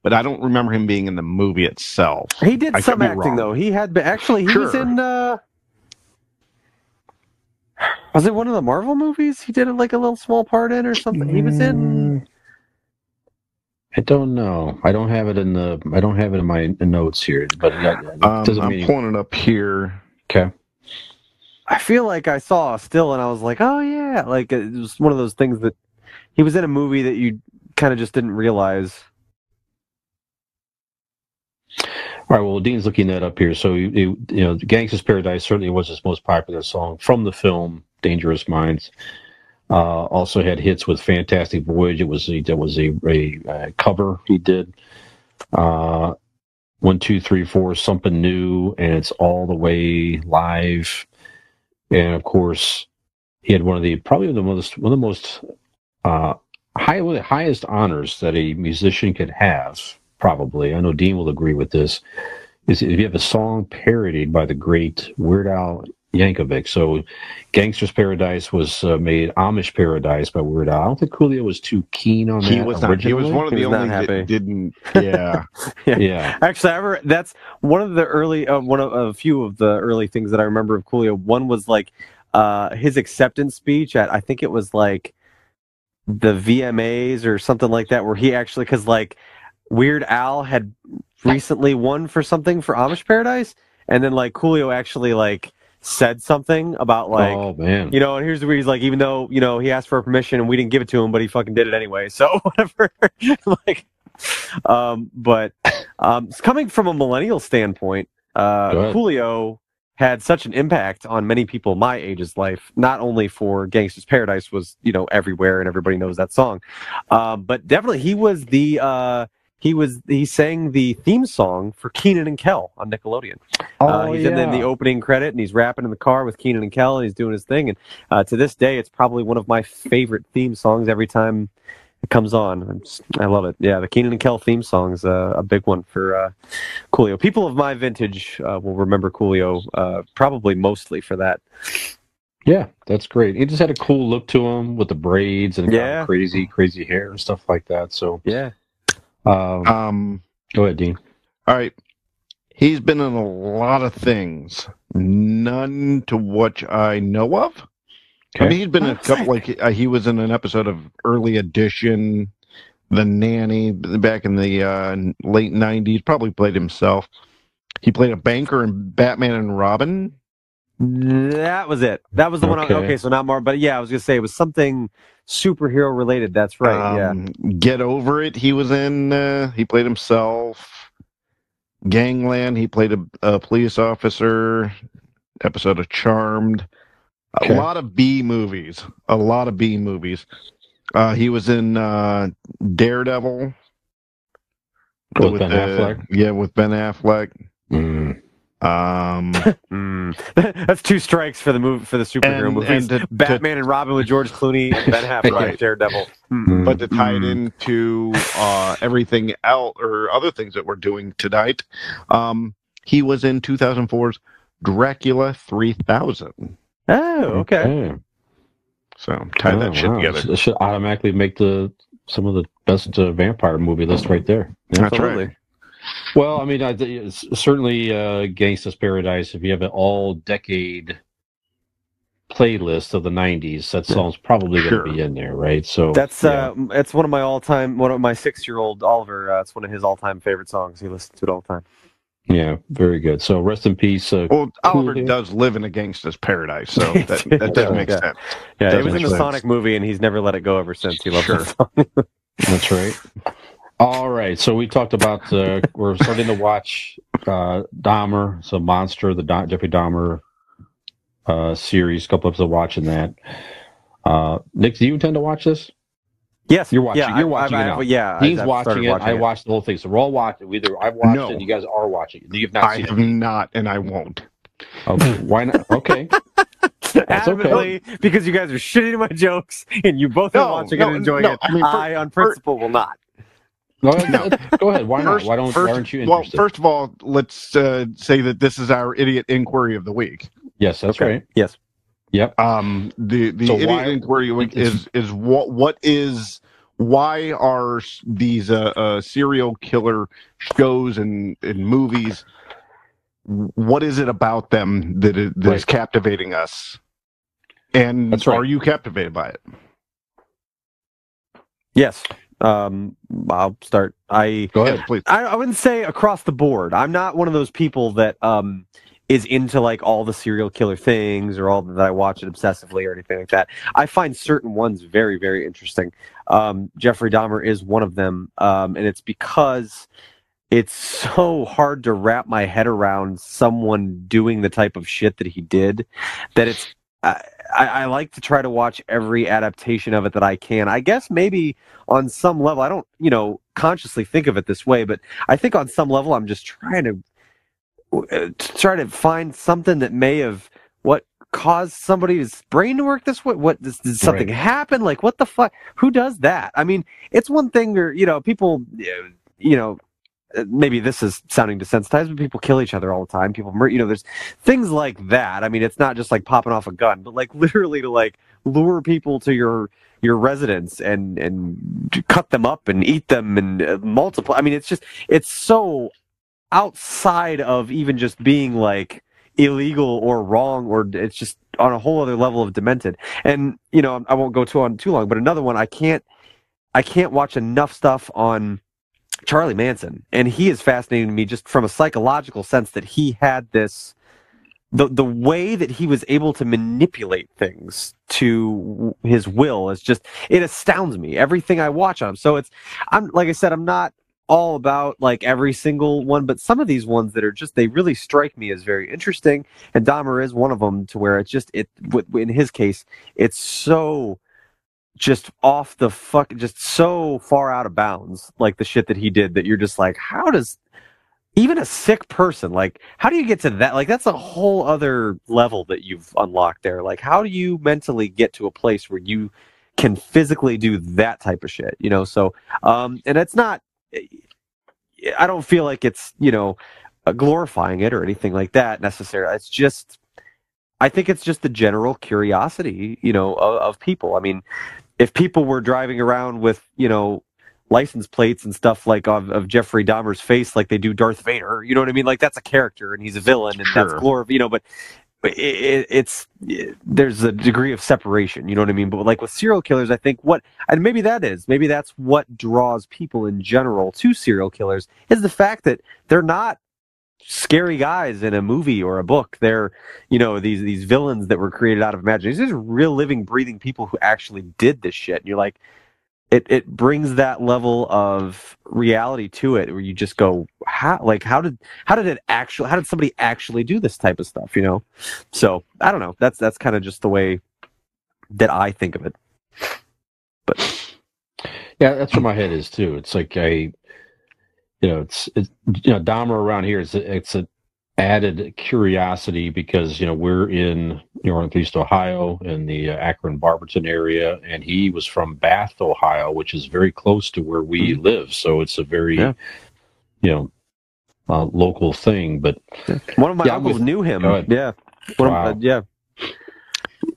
But I don't remember him being in the movie itself. He did some acting, though. He had been, actually, he was in, was it one of the Marvel movies? He did like a little small part in or something. He was in. I don't know. I don't have it in my notes here. But I'm pulling it up here. Okay. I feel like I saw still, and I was like, oh, yeah. Like, it was one of those things that he was in a movie that you kind of just didn't realize. All right, well, Dean's looking that up here. So, Gangsta's Paradise certainly was his most popular song from the film Dangerous Minds. Also had hits with Fantastic Voyage. That was a cover he did. 1, 2, 3, 4, Something New, and It's All the Way Live. And of course, he had one of the highest honors that a musician could have. Probably, I know Dean will agree with this. Is if you have a song parodied by the great Weird Al Yankovic. So Gangsta's Paradise was made Amish Paradise by Weird Al. I don't think Coolio was too keen on that. He was not. He was one of the only that didn't. Yeah. yeah. Actually, that's one of the early, one of a few of the early things that I remember of Coolio. One was like his acceptance speech at, I think it was like the VMAs or something like that, where he actually, because like Weird Al had recently won for something for Amish Paradise, and then like Coolio actually like said something about like, oh man, you know, and here's where he's like, even though, you know, he asked for permission and we didn't give it to him, but he fucking did it anyway, so whatever. Like, coming from a millennial standpoint, Coolio had such an impact on many people my age's life, not only for Gangsta's Paradise was, you know, everywhere and everybody knows that song, but definitely he was the he sang the theme song for Kenan and Kel on Nickelodeon. He's in the opening credit, and he's rapping in the car with Kenan and Kel, and he's doing his thing. And to this day, it's probably one of my favorite theme songs every time it comes on. I love it. Yeah, the Kenan and Kel theme song is a big one for Coolio. People of my vintage will remember Coolio probably mostly for that. Yeah, that's great. He just had a cool look to him with the braids and kind of crazy hair and stuff like that. So yeah. Go ahead, Dean. All right. He's been in a lot of things. None to which I know of. Okay. I mean, he's been in a couple, like, he was in an episode of Early Edition, The Nanny, back in the late 90s. Probably played himself. He played a banker in Batman and Robin. That was it. That was the one. Okay, so not more, but yeah, I was going to say it was something superhero related. That's right. Yeah. Get Over It. He was in, he played himself. Gangland. He played a police officer. Episode of Charmed. Okay. A lot of B movies. He was in Daredevil. With Ben Affleck. Yeah, with Ben Affleck. Mm. That's two strikes for the movie, for the superhero movies. And Batman and Robin with George Clooney, and Ben Affleck, Daredevil. Mm-hmm. But to tie it into everything else or other things that we're doing tonight, he was in 2004's Dracula 3000. Oh, okay. So tie that shit together. So it should automatically make some of the best vampire movie list right there. Yeah, that's right. Well, I mean, certainly Gangsta's Paradise, if you have an all-decade playlist of the 90s, that song's probably going to be in there, right? So that's it's one of my 6-year-old Oliver, it's one of his all-time favorite songs. He listens to it all the time. Yeah, very good. So rest in peace. Well, Oliver does live in a Gangsta's Paradise, so that does make sense. Yeah, it was in the Sonic movie, and he's never let it go ever since. He loved that song. That's right. All right, so we talked about we're starting to watch Dahmer, so Monster, the Jeffrey Dahmer series. A couple episodes of watching that. Nick, do you intend to watch this? Yes, you're watching. Yeah, you're watching it now. Yeah, Dean's watching it. I watched the whole thing, so we're all watching. I've watched it. You guys are watching it. You've not. I have not, and I won't. Okay, why not? Okay. That's okay. Because you guys are shitting at my jokes, and you both are watching and enjoying it. I mean, I, on principle, will not. No. Go ahead. Why not? Aren't you interested? Well, first of all, let's say that this is our idiot inquiry of the week. Yes, that's right. Yes. Yep. The idiot inquiry is why are these serial killer shows and movies? What is it about them that is captivating us? And are you captivated by it? Yes. I'll start. Go ahead, please. I wouldn't say across the board. I'm not one of those people that is into like all the serial killer things or all that I watch it obsessively or anything like that. I find certain ones very, very interesting. Jeffrey Dahmer is one of them, and it's because it's so hard to wrap my head around someone doing the type of shit that he did that it's. I like to try to watch every adaptation of it that I can. I guess maybe on some level, I don't, consciously think of it this way, but I think on some level, I'm just trying to find something that may have caused somebody's brain to work this way. Did something happen? Like, what the fuck? Who does that? I mean, it's one thing, people, maybe this is sounding desensitized, but people kill each other all the time. People, there's things like that. I mean, it's not just like popping off a gun, but like literally to like lure people to your residence and cut them up and eat them and multiply. I mean, it's so outside of even just being like illegal or wrong, or it's just on a whole other level of demented. And, I won't go on too long, but another one, I can't watch enough stuff on Charlie Manson, and he is fascinating to me just from a psychological sense that he had this, the way that he was able to manipulate things to his will is just, it astounds me, everything I watch on him. So like I said, I'm not all about like every single one, but some of these ones that are just, they really strike me as very interesting, and Dahmer is one of them, to where it's just, in his case, it's so just off the fuck, just so far out of bounds, like the shit that he did, that you're just like, how does even a sick person, like, how do you get to that? Like, that's a whole other level that you've unlocked there. Like, how do you mentally get to a place where you can physically do that type of shit, So, and it's not, I don't feel like it's, glorifying it or anything like that necessarily. It's just, I think it's just the general curiosity, of people. I mean, if people were driving around with, license plates and stuff like of Jeffrey Dahmer's face, like they do Darth Vader, you know what I mean? Like, that's a character and he's a villain, and sure, that's glorified, but there's a degree of separation, you know what I mean? But like with serial killers, I think maybe that's what draws people in general to serial killers, is the fact that they're not scary guys in a movie or a book. They're, these villains that were created out of imagination. These are real, living, breathing people who actually did this shit. And you're like, it brings that level of reality to it, where you just go, how did somebody actually do this type of stuff? So I don't know. That's kind of just the way that I think of it. But yeah, that's where my head is too. It's like it's Dahmer around here is it's an added curiosity because we're in Northeast Ohio in the Akron Barberton area, and he was from Bath, Ohio, which is very close to where we live, so it's a very local thing. But one of my uncles knew him. Yeah, wow.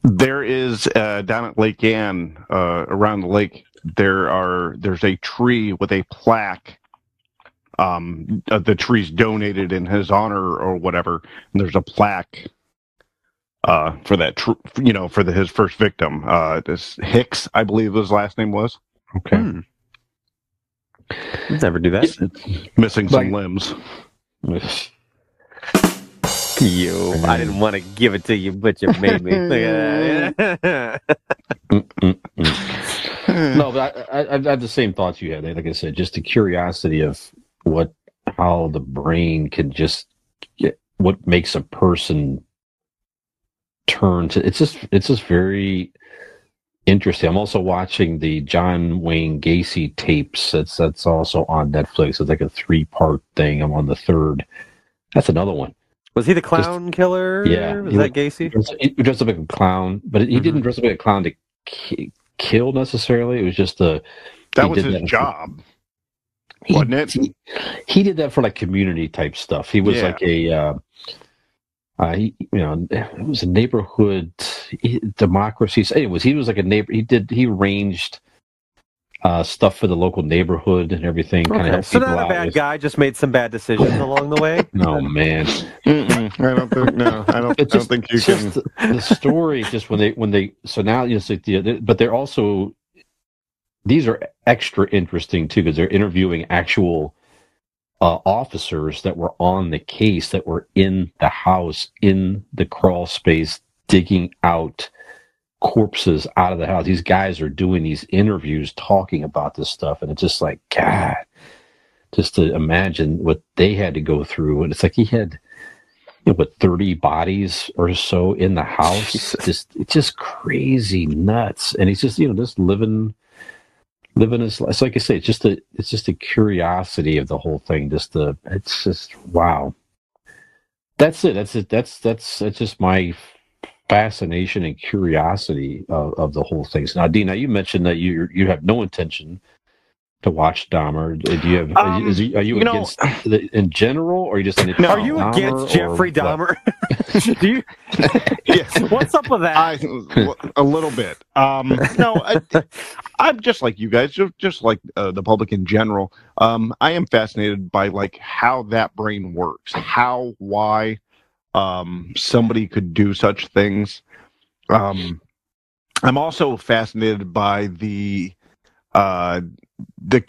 There is down at Lake Ann, around the lake, there's a tree with a plaque. The tree's donated in his honor or whatever, and there's a plaque for that, for his first victim. This Hicks, I believe his last name was. Okay. I'd never do that. Missing some limbs. Yo, I didn't want to give it to you, but you made me. Look at that. No, but I have the same thoughts you had. Like I said, just the curiosity of how the brain can just get, what makes a person turn to, it's just very interesting. I'm also watching the John Wayne Gacy tapes. That's also on Netflix. It's like a 3-part thing. I'm on the 3rd. That's another one. Was he the clown killer? Yeah. Was that Gacy? He dressed up like a clown, but he didn't dress up like a clown to kill necessarily. It was just that was his job. Wasn't it? He did that for like community type stuff. He was like a, it was a neighborhood democracy. Anyways, he was like a neighbor. He arranged stuff for the local neighborhood and everything. Okay. Kind of helped so not a bad guy, just made some bad decisions along the way. No, man. I don't think you can. The story, just when they, so now but they're also, these are extra interesting too, because they're interviewing actual officers that were on the case, that were in the house, in the crawl space, digging out corpses out of the house. These guys are doing these interviews, talking about this stuff, and it's just like, God, just to imagine what they had to go through. And it's like he had, 30 bodies or so in the house. It's just crazy nuts. And he's just, just living his life. It's like I say, it's just a curiosity of the whole thing. It's just, wow. That's it. That's just my fascination and curiosity of the whole thing. So now, Dina, you mentioned that you have no intention to watch Dahmer? Do you have? Are you against in general, or are you just? No, are you Dahmer against Jeffrey Dahmer? Do you? Yes. What's up with that? A little bit. No, I'm just like you guys, just like the public in general. I am fascinated by like how that brain works, how, why, somebody could do such things. I'm also fascinated by the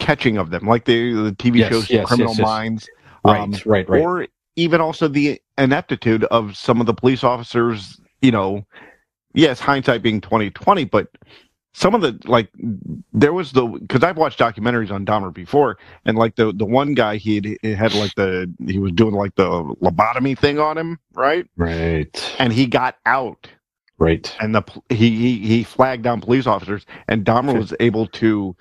catching of them, like the TV shows Criminal Minds, right, or even also the ineptitude of some of the police officers. You know, yes, hindsight being 20/20, but some of the because I've watched documentaries on Dahmer before, and like the one guy he was doing like the lobotomy thing on him, right, and he got out. Right, and he flagged down police officers, and Dahmer was able to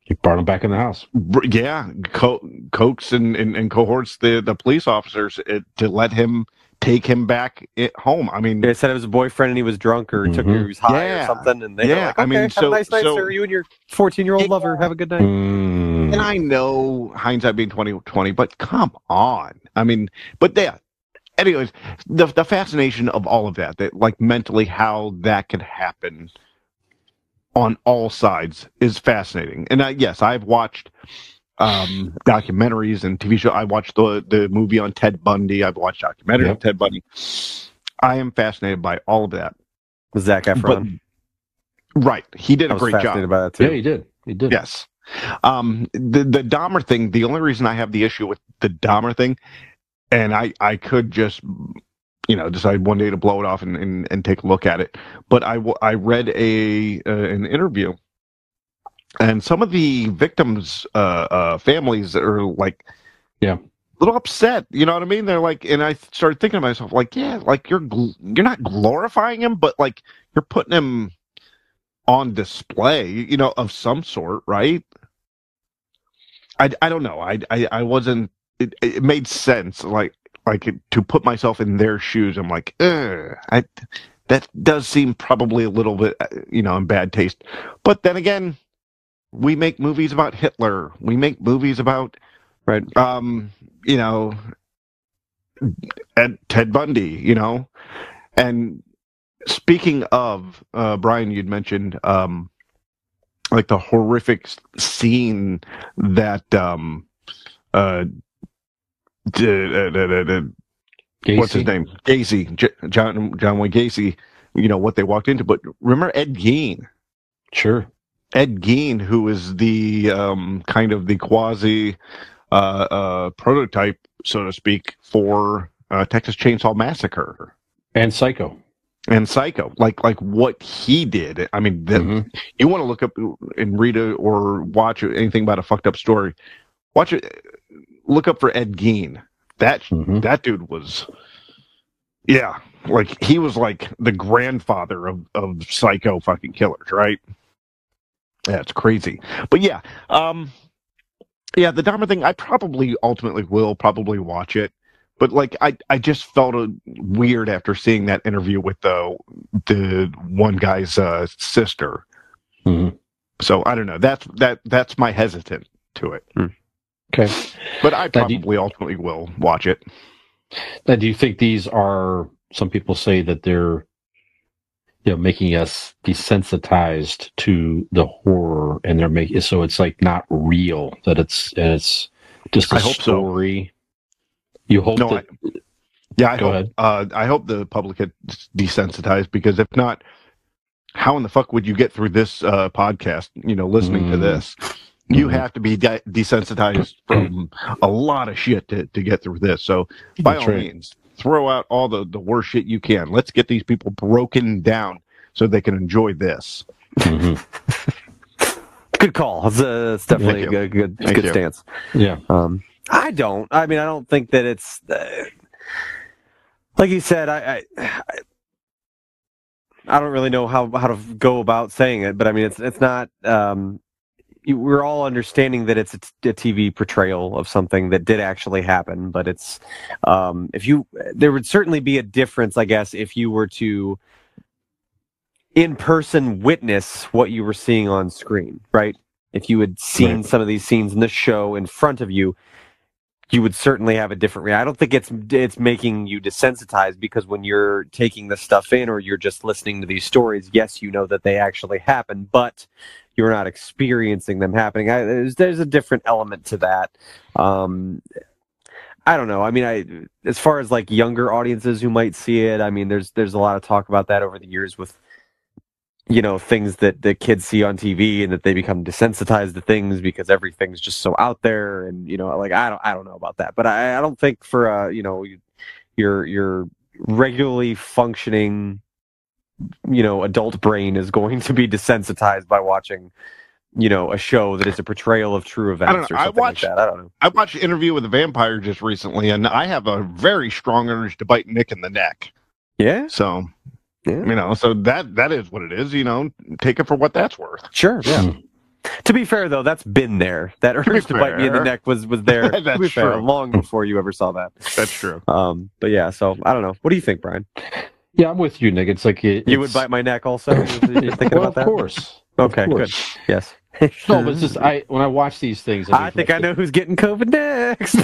he brought him back in the house. Coax and cohorts the police officers to let him take him back home. I mean, they said it was a boyfriend and he was drunk or took he was high or something, and they were like, okay, I mean, have a nice night, sir. You and your 14-year-old lover, have a good night. And I know hindsight being 20/20, but come on, I mean, but they. Anyways, the fascination of all of that, like mentally how that could happen on all sides is fascinating. And I've watched documentaries and TV shows. I watched the movie on Ted Bundy. I've watched documentaries on Ted Bundy. I am fascinated by all of that. Zac Efron. But, right. He did a great job. I was fascinated by that too. Yeah, he did. He did. Yes. The Dahmer thing, the only reason I have the issue with the Dahmer thing, and I could just, decide one day to blow it off and take a look at it. But I read an interview, and some of the victims' families are like, a little upset. You know what I mean? They're like, and I started thinking to myself, like, you're not glorifying him, but like you're putting him on display, of some sort, right? I don't know. I wasn't. It made sense, like to put myself in their shoes. I'm like, that does seem probably a little bit, in bad taste. But then again, we make movies about Hitler. We make movies about, Ted Bundy. And speaking of Brian, you'd mentioned like the horrific scene that what's his name? Gacy, John Wayne Gacy. What they walked into, but remember Ed Gein? Sure, Ed Gein, who is the kind of the quasi prototype, so to speak, for Texas Chainsaw Massacre and Psycho. Like what he did. I mean, you want to look up and read or watch anything about a fucked up story. Watch it. Look up for Ed Gein. That dude was, he was like the grandfather of psycho fucking killers, right? That's crazy. But the Dahmer thing, I probably ultimately will probably watch it. But like, I just felt weird after seeing that interview with the one guy's sister. So I don't know. That's my hesitant to it. Okay, but I probably ultimately will watch it. Now, do you think these are? Some people say that they're, making us desensitized to the horror, and they're making so it's like not real. That it's just a story. So. You hope? No, I hope the public gets desensitized, because if not, how in the fuck would you get through this podcast? Listening to this. You have to be desensitized from a lot of shit to get through this. So by all means, throw out all the worst shit you can. Let's get these people broken down so they can enjoy this. Good call. It's definitely a good stance. Yeah. I don't think that it's like you said. I don't really know how to go about saying it, but I mean, it's not. We're all understanding that it's a TV portrayal of something that did actually happen, but it's there would certainly be a difference, I guess, if you were to in person witness what you were seeing on screen, right? if you had seen some of these scenes in the show in front of you, you would certainly have a different reaction. I don't think it's making you desensitized, because when you're taking this stuff in or you're just listening to these stories, yes, you know that they actually happen, but you're not experiencing them happening. There's a different element to that. I don't know. I mean, as far as like younger audiences who might see it, I mean, there's a lot of talk about that over the years with, you know, things that the kids see on TV and that they become desensitized to things because everything's just so out there. And, you know, like, I don't know about that, but I don't think for, you know, your regularly functioning, you know, adult brain is going to be desensitized by watching, you know, a show that is a portrayal of true events or something like that. I don't know. I watched Interview with a Vampire just recently, and I have a very strong urge to bite Nick in the neck. Yeah. So, yeah. You know, so that is what it is, you know, take it for what that's worth. Sure. Yeah. To be fair, though, that's been there. That urge to bite me in the neck was there long before you ever saw that. That's true. But yeah, so I don't know. What do you think, Brian? Yeah, I'm with you, Nick. It's like you would bite my neck also. You're thinking about that? Of course. Okay, of course. Good. Yes. No, but it's just when I watch these things, I think I know who's getting COVID next.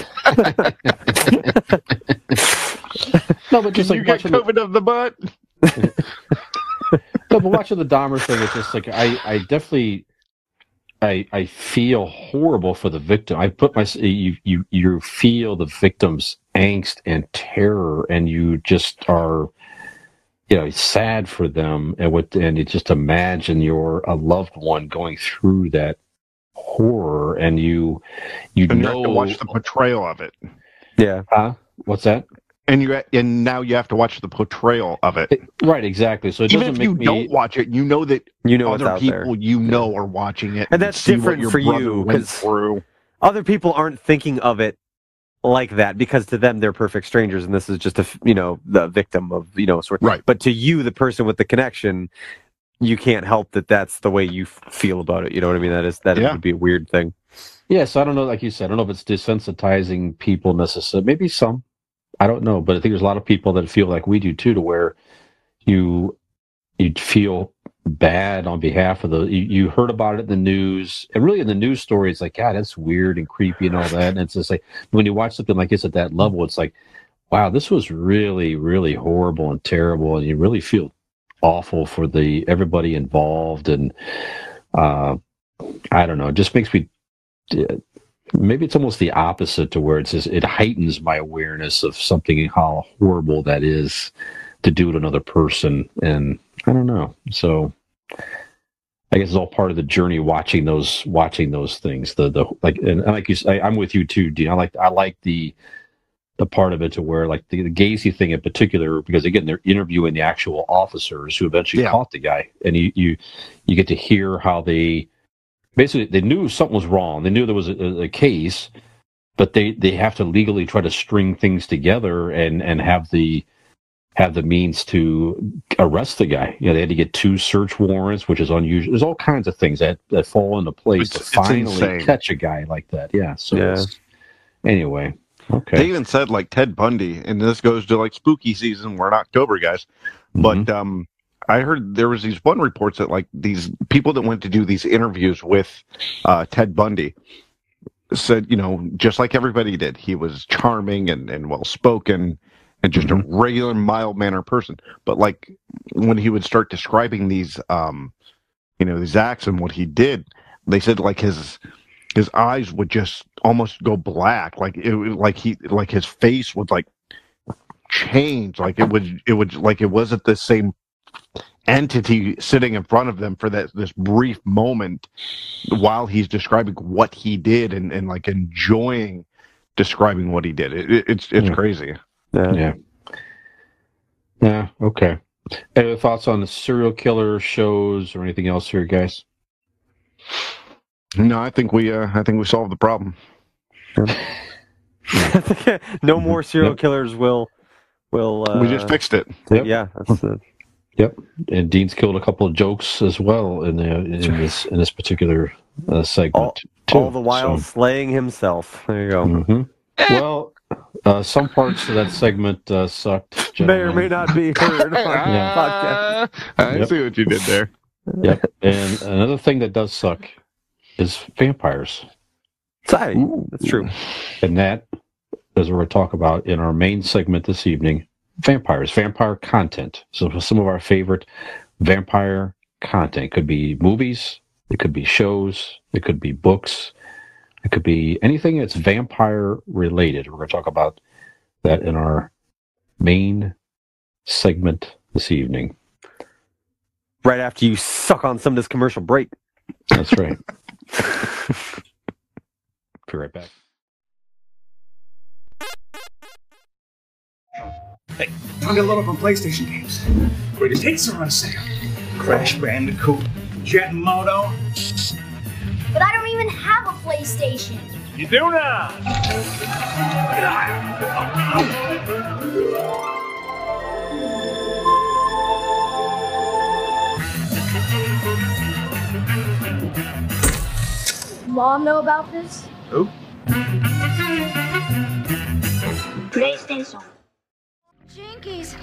No, but just like you get COVID of the butt. No, but watching the Dahmer thing, it's just like I definitely I feel horrible for the victim. I put my you feel the victim's angst and terror, and you just are. You know, it's sad for them, and you just imagine you're a loved one going through that horror, and you know, to watch the portrayal of it. Yeah. What's that? And now you have to watch the portrayal of it. Right, exactly. So it even if you don't watch it, you know that other people you know are watching it, and that's different for you because other people aren't thinking of it like that, because to them they're perfect strangers, and this is just the victim of sort of, right. But to you, the person with the connection, you can't help that's the way you feel about it. You know what I mean? That would be a weird thing. Yeah. So I don't know. Like you said, I don't know if it's desensitizing people necessarily. Maybe some. I don't know, but I think there's a lot of people that feel like we do too, to where you feel bad on behalf of you heard about it in the news, and really in the news story it's like, God, that's weird and creepy and all that, and it's just like when you watch something like this at that level, it's like, wow, this was really, really horrible and terrible, and you really feel awful for everybody involved, and I don't know, it just makes me maybe it's almost the opposite, to where it heightens my awareness of something and how horrible that is to do to another person, and I don't know. So I guess it's all part of the journey, watching those things. The like, and like you say, I'm with you too, Dean. I like the part of it to where like the Gacy thing in particular, because again, they're interviewing the actual officers who eventually caught the guy, and you get to hear how they basically, they knew something was wrong. They knew there was a case, but they have to legally try to string things together and have the means to arrest the guy. You know, they had to get 2 search warrants, which is unusual. There's all kinds of things that fall into place to finally catch a guy like that. Yeah. So anyway, okay. They even said like Ted Bundy, and this goes to like spooky season. We're in October, guys. But I heard there was these one reports that like these people that went to do these interviews with Ted Bundy said, just like everybody did, he was charming and well-spoken, and just a regular mild-mannered person. But like when he would start describing these these acts and what he did, they said like his eyes would just almost go black, like his face would like change, like it would like it wasn't the same entity sitting in front of them for this brief moment while he's describing what he did and like enjoying describing what he did. It's crazy. Yeah. Okay. Any thoughts on the serial killer shows or anything else here, guys? No, I think we solved the problem. No more serial killers will. We just fixed it. Yeah, that's it. Yep. And Dean's killed a couple of jokes as well in this particular segment. All the while slaying himself. There you go. Mm-hmm. Well. Some parts of that segment sucked. Gentlemen. May or may not be heard on the podcast. I see what you did there. Yep. And another thing that does suck is vampires. Exciting. That's true. And that, as we're going to talk about in our main segment this evening, vampires, vampire content. So some of our favorite vampire content. It could be movies, it could be shows, it could be books, it could be anything that's vampire related. We're going to talk about that in our main segment this evening. Right after you suck on some of this commercial break. That's right. Be right back. Hey, I'm gonna load up on PlayStation games. Greatest hits are on sale. Crash Bandicoot, Jet Moto. But I don't even have a PlayStation. You do not. Mom know about this? Who? PlayStation. Jinkies.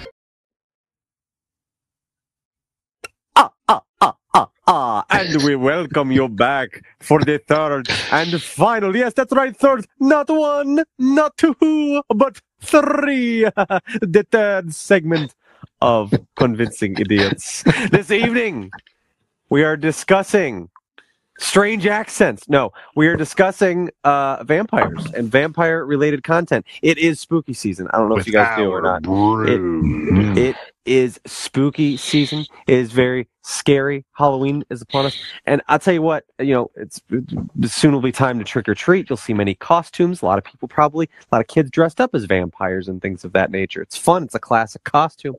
And we welcome you back for the third and final. Yes, that's right, third. Not one, not two, but three. The third segment of Convincing Idiots. This evening, we are discussing strange accents. No, we are discussing vampires and vampire-related content. It is spooky season. I don't know if you guys do or not. It is spooky season. It is very scary. Halloween is upon us. And I'll tell you what, you know, it soon will be time to trick or treat. You'll see many costumes. A lot of people probably, a lot of kids dressed up as vampires and things of that nature. It's fun. It's a classic costume.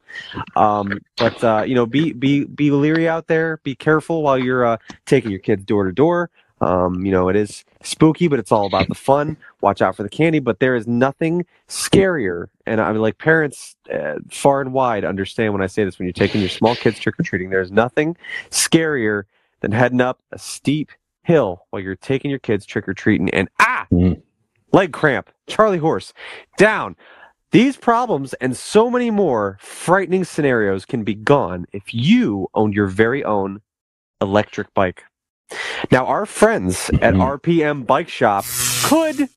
But you know, be leery out there. Be careful while you're taking your kids door to door. You know, it is spooky, but it's all about the fun. Watch out for the candy, but there is nothing scarier. And I mean, like, parents far and wide understand when I say this. When you're taking your small kids trick-or-treating, there's nothing scarier than heading up a steep hill while you're taking your kids trick-or-treating. And leg cramp, Charlie horse, down. These problems and so many more frightening scenarios can be gone if you own your very own electric bike. Now, our friends at RPM Bike Shop could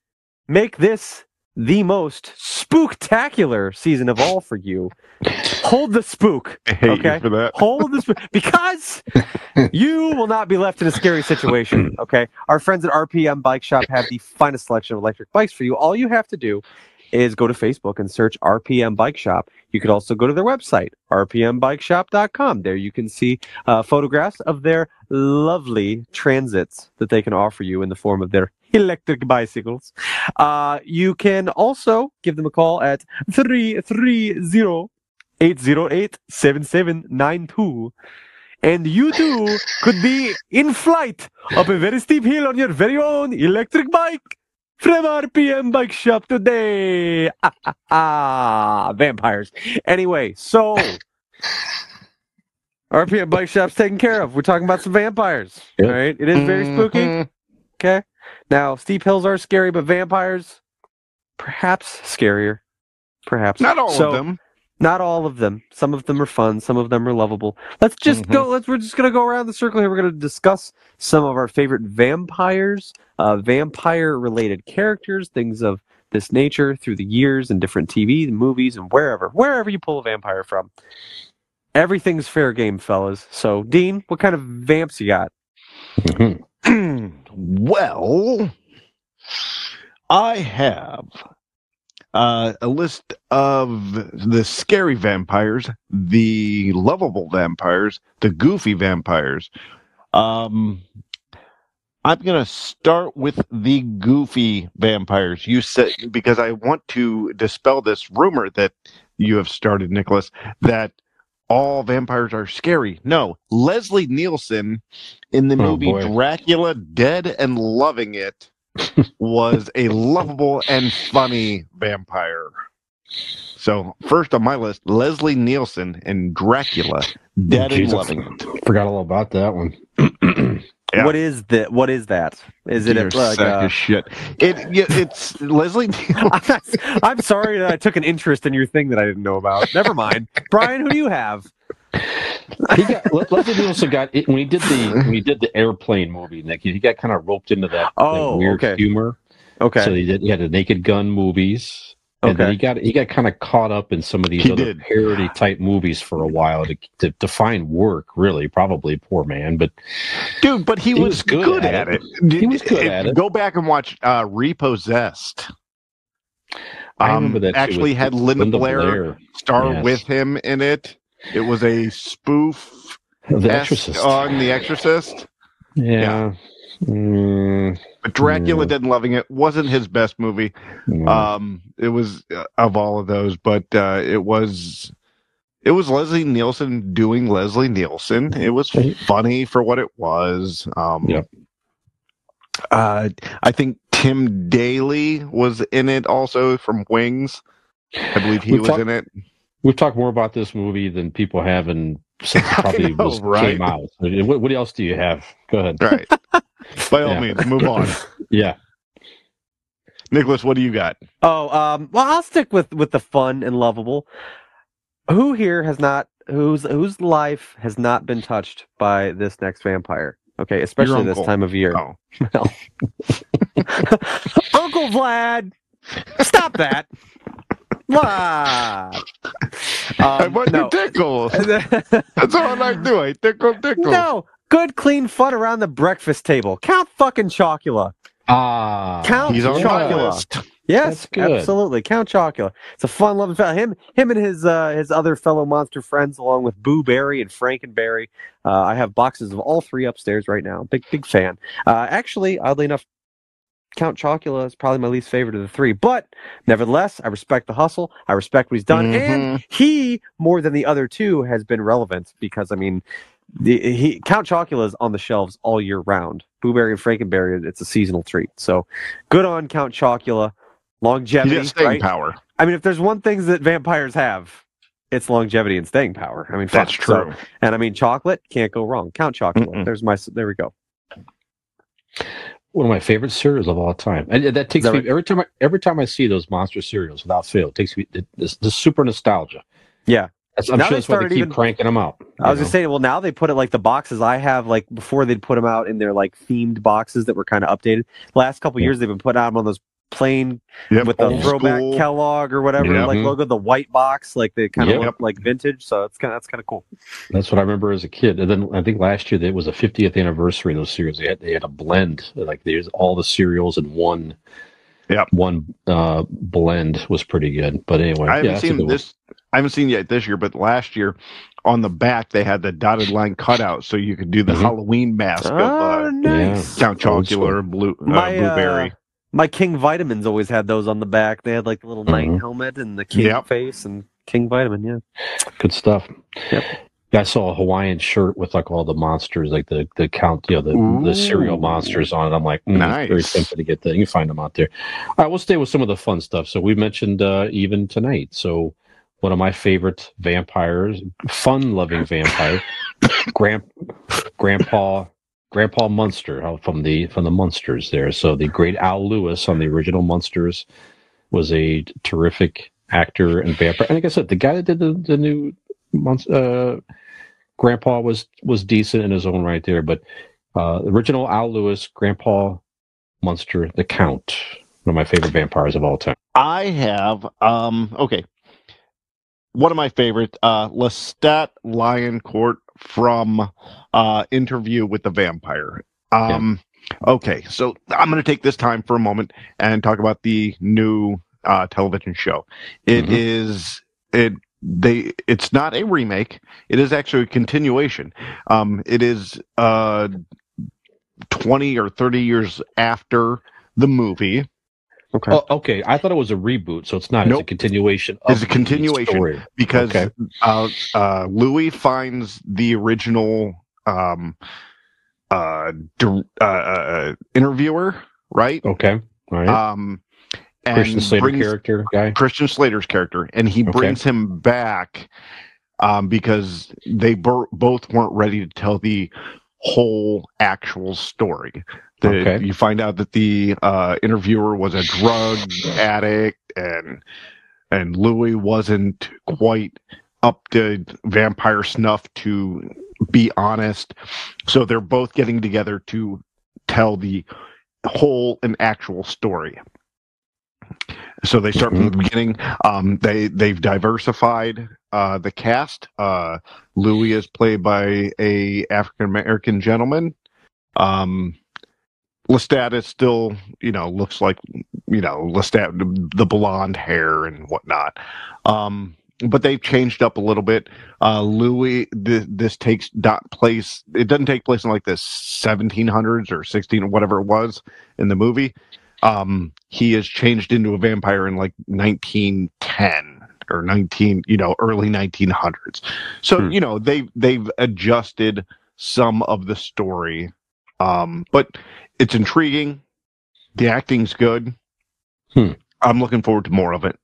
make this the most spooktacular season of all for you. Hold the spook. I hate you for that. Hold the spook, because you will not be left in a scary situation. Okay, our friends at RPM Bike Shop have the finest selection of electric bikes for you. All you have to do is go to Facebook and search RPM Bike Shop. You could also go to their website, rpmbikeshop.com. There you can see photographs of their lovely transits that they can offer you in the form of their electric bicycles. You can also give them a call at 330-808-7792. And you too could be in flight up a very steep hill on your very own electric bike. From RPM Bike Shop today. Vampires. Anyway, so RPM Bike Shop's taken care of. We're talking about some vampires. Yep. Right? It is very spooky. Okay. Now, steep hills are scary, but vampires, perhaps scarier. Perhaps. Not all of them. Not all of them. Some of them are fun. Some of them are lovable. Let's just go. We're just going to go around the circle here. We're going to discuss some of our favorite vampires, vampire-related characters, things of this nature through the years and different TV and movies and wherever you pull a vampire from. Everything's fair game, fellas. So, Dean, what kind of vamps you got? Well, I have a list of the scary vampires, the lovable vampires, the goofy vampires. I'm going to start with the goofy vampires. You said, because I want to dispel this rumor that you have started, Nicholas, that all vampires are scary. No, Leslie Nielsen in the movie Dracula Dead and Loving It was a lovable and funny vampire. So, first on my list, Leslie Nielsen in Dracula Dead and Loving It. Forgot all about that one. Yeah. What is that? Is it like sack of shit? It's Leslie. I'm sorry that I took an interest in your thing that I didn't know about. Never mind. Brian, who do you have? He got, Leslie also got when he did the airplane movie, Nick. He got kind of roped into that, that weird humor. Okay, so he had the Naked Gun movies, and then he got kind of caught up in some of these other parody type movies for a while to find work. Really, probably poor man, but dude, but he was good at it. He was good at it. Go back and watch Repossessed. I remember that actually had Linda Blair star with him in it. It was a spoof The Exorcist. On The Exorcist. Yeah. But Dracula Dead and Loving It wasn't his best movie. It was of all of those, but it was Leslie Nielsen doing Leslie Nielsen. It was funny for what it was. I think Tim Daly was in it also from Wings. I believe he was in it. We've talked more about this movie than people have since it probably came out. What else do you have? Go ahead. Right. By all means, move on. Yeah. Nicholas, what do you got? Well, I'll stick with the fun and lovable. Who here has not, whose life has not been touched by this next vampire? Okay, especially this time of year. Oh. Well, Uncle Vlad, stop that. I want you tickled. That's all I do. I tickle. No, good, clean fun around the breakfast table. Count fucking Chocula. Count he's on Chocula. List. Yes, absolutely. Count Chocula. It's a fun-loving fella. Him and his other fellow monster friends, along with Boo Berry and Frankenberry. I have boxes of all three upstairs right now. Big fan. Actually, oddly enough, Count Chocula is probably my least favorite of the three, but nevertheless, I respect the hustle. I respect what he's done, and he, more than the other two, has been relevant because, I mean, Count Chocula is on the shelves all year round. Boo Berry and Frankenberry, it's a seasonal treat. So, good on Count Chocula. Longevity, staying power. I mean, if there's one thing that vampires have, it's longevity and staying power. I mean, that's true. So, and I mean, chocolate can't go wrong. Count Chocula. There we go. One of my favorite cereals of all time, and that takes me every time I see those monster cereals without fail. It takes me this super nostalgia. Yeah, I'm sure that's why they keep cranking them out. I was just saying, well, now they put it like the boxes I have. Like before, they'd put them out in their like themed boxes that were kind of updated. The last couple years, they've been putting out on those plain with the throwback school. Kellogg or whatever like logo, the white box, like they kind of look like vintage. So that's kind of cool. That's what I remember as a kid. And then I think last year it was the 50th anniversary of those cereals. They had a blend, like there's all the cereals in one. Yeah, one blend was pretty good. But anyway, I haven't seen this. I haven't seen yet this year, but last year on the back they had the dotted line cutout, so you could do the Halloween mask of Count Chocula, Blueberry. My King Vitamins always had those on the back. They had like the little knight helmet and the king face and King Vitamin. Yeah, good stuff. Yep. I saw a Hawaiian shirt with like all the monsters, like the count, the cereal monsters on it. I'm like, nice. Very simple to get that. You can find them out there. All right, we'll stay with some of the fun stuff. So we mentioned Even Tonight. So one of my favorite vampires, fun-loving vampire, Grandpa Munster from the Munsters there. So the great Al Lewis on the original Munsters was a terrific actor and vampire. And like I said, the guy that did the new Grandpa was decent in his own right there. But original Al Lewis, Grandpa Munster, the Count, one of my favorite vampires of all time. I have one of my favorite, Lestat Lioncourt from Interview with the Vampire. Okay, so I'm going to take this time for a moment and talk about the new television show. It is it's not a remake. It is actually a continuation. It is 20 or 30 years after the movie. Okay. Oh, okay. I thought it was a reboot, so it's not. Nope. It's a continuation. It's a continuation story. Because Louis finds the original interviewer, right? Okay. All right. And Christian Slater's character, and he brings him back because they both weren't ready to tell the whole actual story. You find out that the interviewer was a drug addict, and Louis wasn't quite up the vampire snuff to be honest. So they're both getting together to tell the whole and actual story. So they start from the beginning. They've diversified the cast. Louis is played by a African-American gentleman. Lestat is still, looks like, Lestat, the blonde hair and whatnot. But they've changed up a little bit. Louis, this takes place. It doesn't take place in like the 1700s or 16 or whatever it was in the movie. He is changed into a vampire in like 1910 or early 1900s. So, they've adjusted some of the story. But it's intriguing. The acting's good. I'm looking forward to more of it.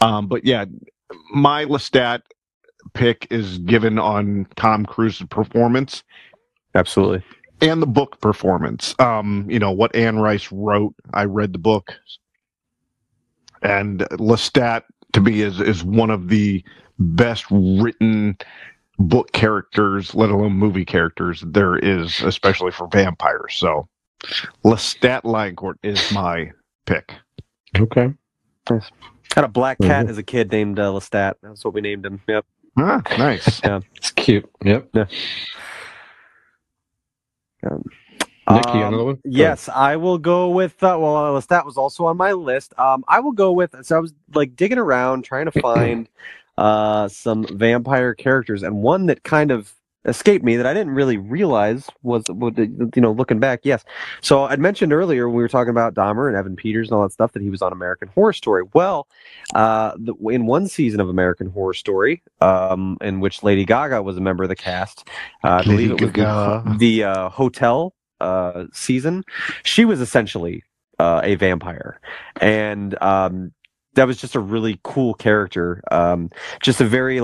But yeah, my Lestat pick is given on Tom Cruise's performance. Absolutely. And the book performance. What Anne Rice wrote. I read the book. And Lestat, to me, is one of the best written book characters, let alone movie characters, there is, especially for vampires. So Lestat Liancourt is my pick. Okay. Nice. Had a black cat as a kid named Lestat. That's what we named him. Yep. Ah, nice. Yeah. It's cute. Yep. Yeah. Nick, you got another one? Yes, I will go with, Lestat was also on my list. I will go with, so I was like digging around trying to find some vampire characters, and one that kind of escaped me that I didn't really realize was, looking back, yes. So I'd mentioned earlier when we were talking about Dahmer and Evan Peters and all that stuff that he was on American Horror Story. Well, in one season of American Horror Story, in which Lady Gaga was a member of the cast, I believe it was the hotel season, she was essentially a vampire, and that was just a really cool character, just a very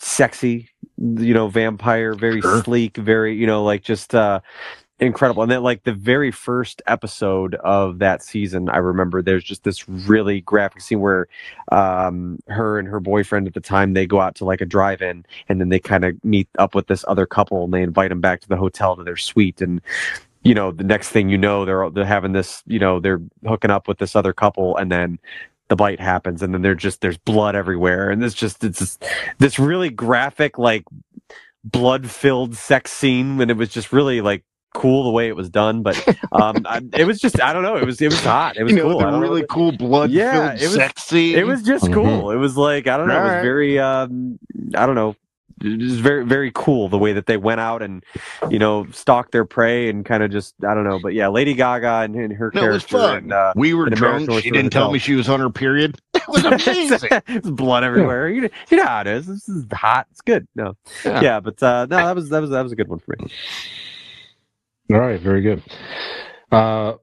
sexy, vampire, very sleek, very, just incredible. And then the very first episode of that season, I remember there's just this really graphic scene where her and her boyfriend at the time, they go out to a drive-in, and then they kind of meet up with this other couple, and they invite them back to the hotel to their suite. And the next thing you know, they're having this, they're hooking up with this other couple, and then the bite happens, and then there's blood everywhere, and it's this really graphic, blood-filled sex scene, and it was just really cool the way it was done, but it was just, I don't know, it was hot, it was cool, the really cool blood, yeah, it was sexy, it was just cool, it was I don't know, it was very I don't know, it was very, very cool the way that they went out and stalked their prey and kind of just, I don't know, but yeah, Lady Gaga and her character. It was fun. And, we were drunk. She didn't tell me she was on her period. It was amazing. It's blood everywhere. Yeah. You know how it is. This is hot. It's good. No, yeah, but no, that was a good one for me. All right, very good. Well,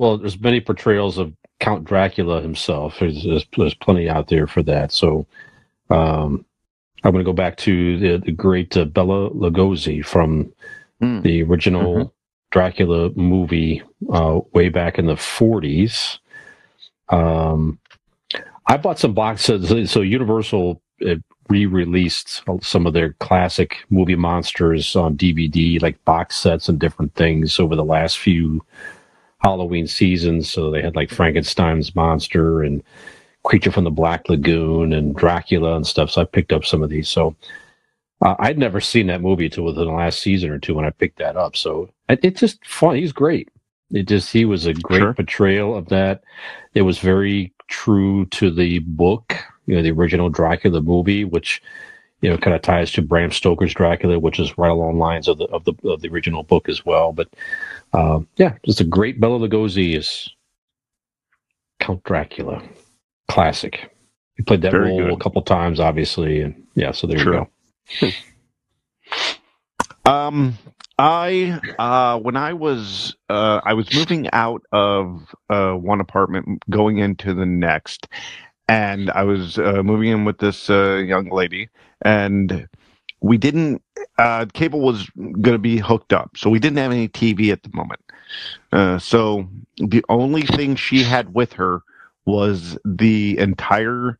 there's many portrayals of Count Dracula himself. There's plenty out there for that. So. I'm going to go back to the great Bela Lugosi from the original Dracula movie way back in the 40s. I bought some boxes. So Universal re-released some of their classic movie monsters on DVD, like box sets and different things over the last few Halloween seasons. So they had Frankenstein's monster and Creature from the Black Lagoon and Dracula and stuff. So I picked up some of these. So I'd never seen that movie until within the last season or two when I picked that up. So it's just fun. He's great. He was a great portrayal of that. It was very true to the book, the original Dracula movie, which, kind of ties to Bram Stoker's Dracula, which is right along the lines of the original book as well. But yeah, just a great Bela Lugosi is Count Dracula. Classic. He played that role a couple times, obviously, and yeah. So there you go. When I was moving out of one apartment, going into the next, and I was moving in with this young lady, and we didn't. Cable was going to be hooked up, so we didn't have any TV at the moment. So the only thing she had with her was the entire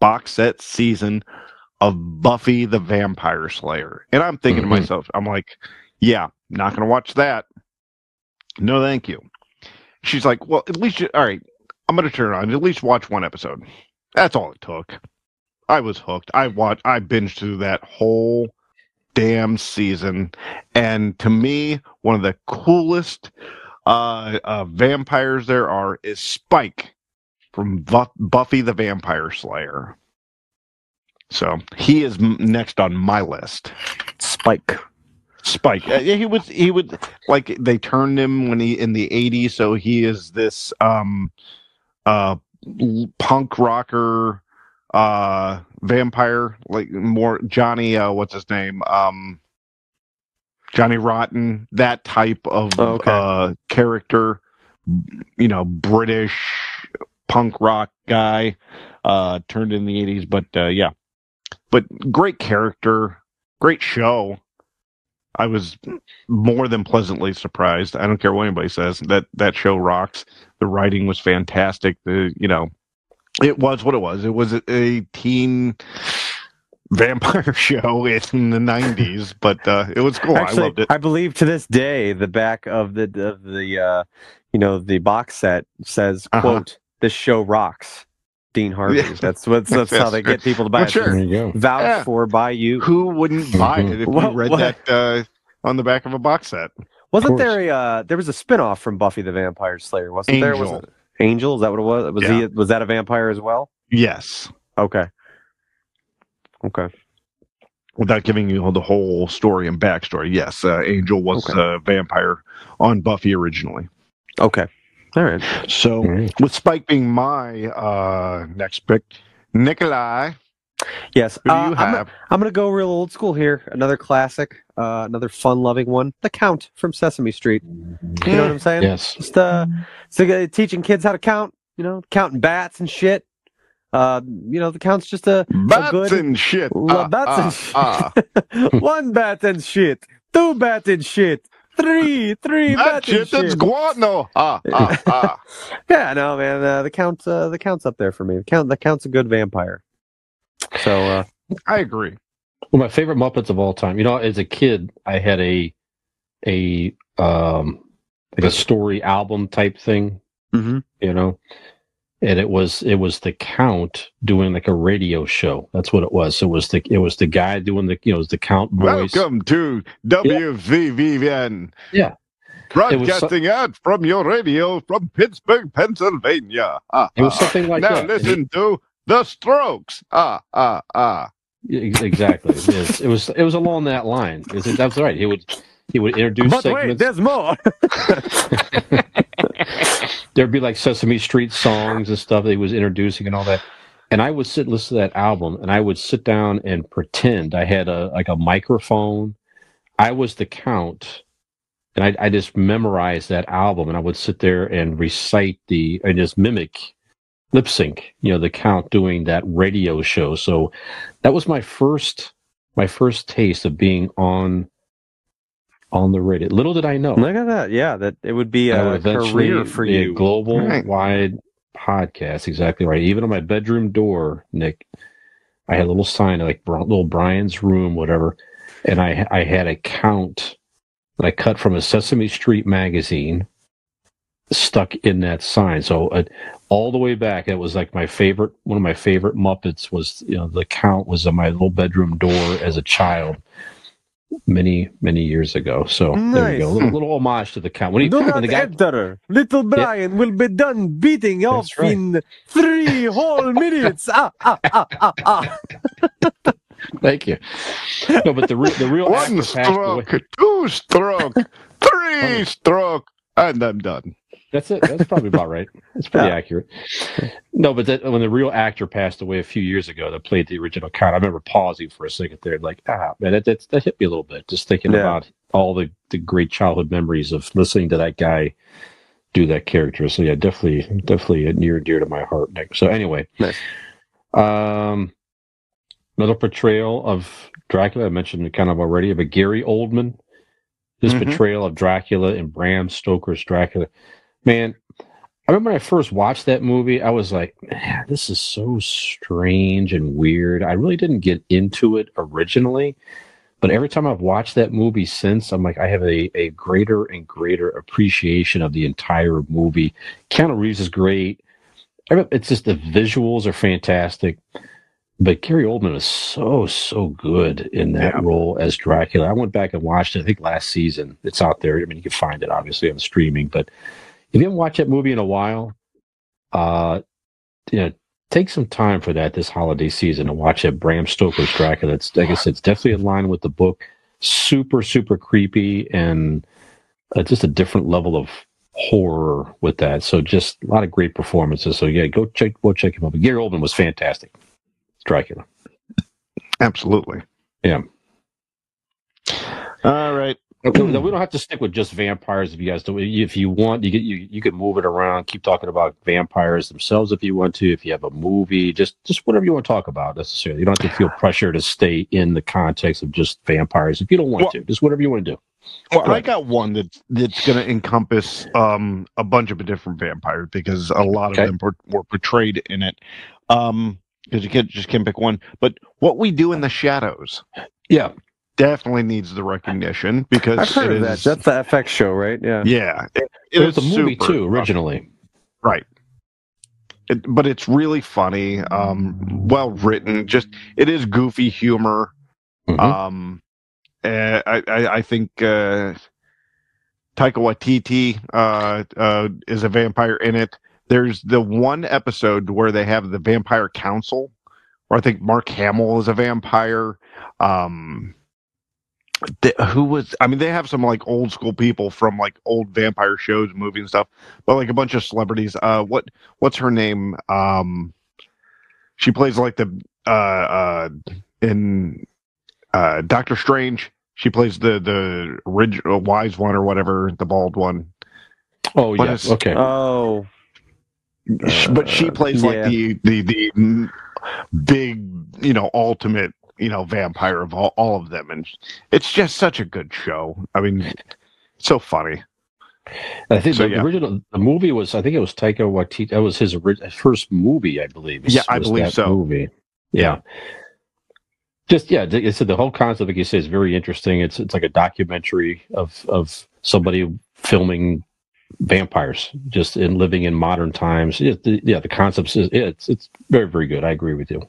box set season of Buffy the Vampire Slayer. And I'm thinking to myself, I'm like, yeah, not going to watch that. No, thank you. She's like, well, at least, all right, I'm going to turn it on. At least watch one episode. That's all it took. I was hooked. I binged through that whole damn season. And to me, one of the coolest vampires there are is Spike from Buffy the Vampire Slayer. So he is next on my list. Spike. He would like, they turned him when he in the 80s, so he is this punk rocker vampire, like more Johnny what's his name? Johnny Rotten, that type of character, you know, British punk rock guy, turned in the 80s, but yeah. But great character, great show. I was more than pleasantly surprised. I don't care what anybody says, that show rocks. The writing was fantastic. It was what it was. It was a teen vampire show in the 90s, but it was cool. Actually, I loved it. I believe to this day the back of the box set says, quote, "This show rocks." Dean Harvey. Yeah. That's how they get people to buy it. Sure. Vouched for by you. Who wouldn't buy it if you read that on the back of a box set? Wasn't there there was a spinoff from Buffy the Vampire Slayer? Wasn't Angel. There? Was it Angel? Is that what it was? Was that a vampire as well? Yes. Okay. Without giving you the whole story and backstory, yes, Angel was a vampire on Buffy originally. Okay. All right. So, with Spike being my next pick, Nikolai. Yes. Who do you have? I'm going to go real old school here. Another classic, another fun-loving one. The Count from Sesame Street. You know what I'm saying? Yes. Just teaching kids how to count, you know, counting bats and shit. You know, the Count's just a good... Bats and shit. One bat and shit. Two bat and shit. Three. That shit, that's guano. Yeah, no, man. The Count's up there for me. The Count's a good vampire. So I agree. Well, my favorite Muppets of all time. You know, as a kid, I had a story album type thing. Mm-hmm. You know, and it was the Count doing like a radio show. That's what it was. It was the guy doing it was the Count voice. Welcome to WVVN. Yeah. Broadcasting out from your radio from Pittsburgh, Pennsylvania. It was something like that. Now listen to The Strokes. Exactly. Yes. It was along that line. That's right. He would introduce segments. Wait, there's more. There'd be like Sesame Street songs and stuff that he was introducing and all that. And I would listen to that album, and I would sit down and pretend I had a microphone. I was the Count, and I just memorized that album, and I would sit there and recite and just mimic, lip sync, you know, the Count doing that radio show. So that was my first taste of being on the radio. Little did I know. Look at that. Yeah, that it would be a career for you. A global wide podcast. Exactly right. Even on my bedroom door, Nick, I had a little sign, like little Brian's room, whatever. And I had a Count that I cut from a Sesame Street magazine stuck in that sign. So all the way back, it was like one of my favorite Muppets was, you know, the Count was on my little bedroom door as a child. Many years ago. So there you go. A little homage to the Count. Enter. Little Brian will be done beating off in 3 whole minutes. Thank you. No, but the real 1 stroke, 2 stroke, 3 stroke, and I'm done. That's it. That's probably about right. That's pretty accurate. No, but when the real actor passed away a few years ago that played the original Count, I remember pausing for a second there, like, man, that hit me a little bit, just thinking about all the great childhood memories of listening to that guy do that character. So yeah, definitely near and dear to my heart, Nick. So anyway, nice. Another portrayal of Dracula, I mentioned kind of already, of a Gary Oldman. This portrayal of Dracula in Bram Stoker's Dracula. Man, I remember when I first watched that movie, I was like, man, this is so strange and weird. I really didn't get into it originally. But every time I've watched that movie since, I'm like, I have a greater and greater appreciation of the entire movie. Keanu Reeves is great. It's just the visuals are fantastic. But Gary Oldman is so good in that role as Dracula. I went back and watched it, I think, last season. It's out there. I mean, you can find it, obviously, on streaming. But if you haven't watched that movie in a while, take some time for that this holiday season to watch that Bram Stoker's Dracula. It's, like I said, it's definitely in line with the book. Super, super creepy and just a different level of horror with that. So just a lot of great performances. So yeah, go check him out. But Gary Oldman was fantastic. Dracula. Absolutely. Yeah. All right. Okay, we don't have to stick with just vampires if you guys don't. If you want, you can move it around. Keep talking about vampires themselves if you want to. If you have a movie, just whatever you want to talk about necessarily. You don't have to feel pressure to stay in the context of just vampires if you don't want to. Just whatever you want to do. Well, I got one that's going to encompass a bunch of different vampires because a lot of them were portrayed in it. Because you can't pick one. But What We Do in the Shadows. Yeah. Definitely needs the recognition because I've heard of that. That's the FX show, right? Yeah. Yeah. It was a movie too originally. Right. But it's really funny, well written. Just it is goofy humor. Mm-hmm. I think Taika Waititi is a vampire in it. There's the one episode where they have the Vampire Council, where I think Mark Hamill is a vampire. They have some like old school people from like old vampire shows, movies and stuff, but like a bunch of celebrities. What's her name? She plays like the in Doctor Strange. She plays the original wise one or whatever, the bald one. Oh yes, okay. Oh, but she plays like the big, ultimate. Vampire of all of them, and it's just such a good show. I mean, so funny. I think the movie was, I think it was Taika Waititi. That was his first movie, I believe. Yeah, I believe so. Movie. Yeah. It's the whole concept, like you say, is very interesting. It's like a documentary of somebody filming vampires just in living in modern times. The concept is it's very, very good. I agree with you.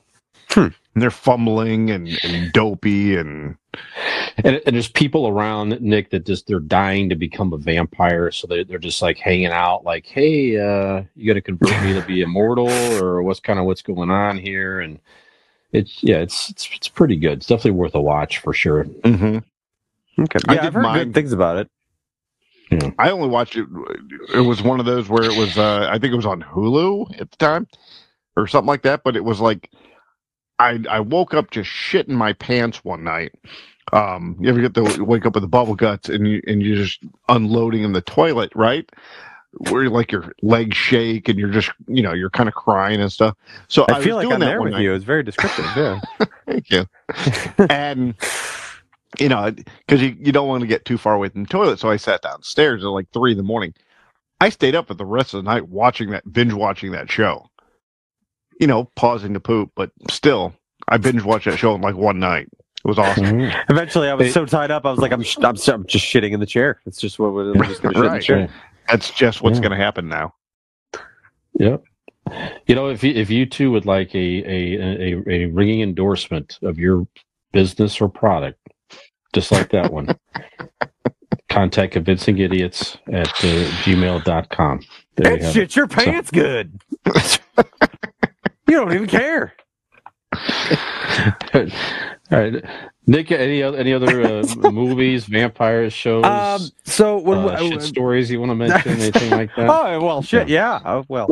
And they're fumbling and dopey and there's people around, Nick, that just they're dying to become a vampire, so they're just like hanging out, like, hey, you got to convert me to be immortal, or what's going on here? And it's pretty good. It's definitely worth a watch for sure. Mm-hmm. Okay, I've heard good things about it. Yeah. I only watched it. It was one of those where it was, I think it was on Hulu at the time, or something like that. But it was like. I woke up just shitting my pants one night. You ever get to wake up with the bubble guts and you're just unloading in the toilet, right? Where like your legs shake and you're just, you're kind of crying and stuff. So I feel was like doing I'm that there with night. You. It's very descriptive. Yeah. Thank you. And, because you don't want to get too far away from the toilet. So I sat downstairs at like 3 a.m. I stayed up for the rest of the night binge watching that show. Pausing to poop, but still, I binge watched that show in like one night. It was awesome. Eventually, I was so tied up, I was like, I'm just shitting in the chair. It's just what we're just going to shit in the chair. Yeah. That's just what's going to happen now. Yep. If you two would like a ringing endorsement of your business or product, just like that one, contact convincingidiots at gmail.com. That shit, your pants good. You don't even care. All right, Nick. Any other movies, vampires, shows? Shit stories you want to mention? Anything like that? Oh well, shit. Yeah. Oh, well.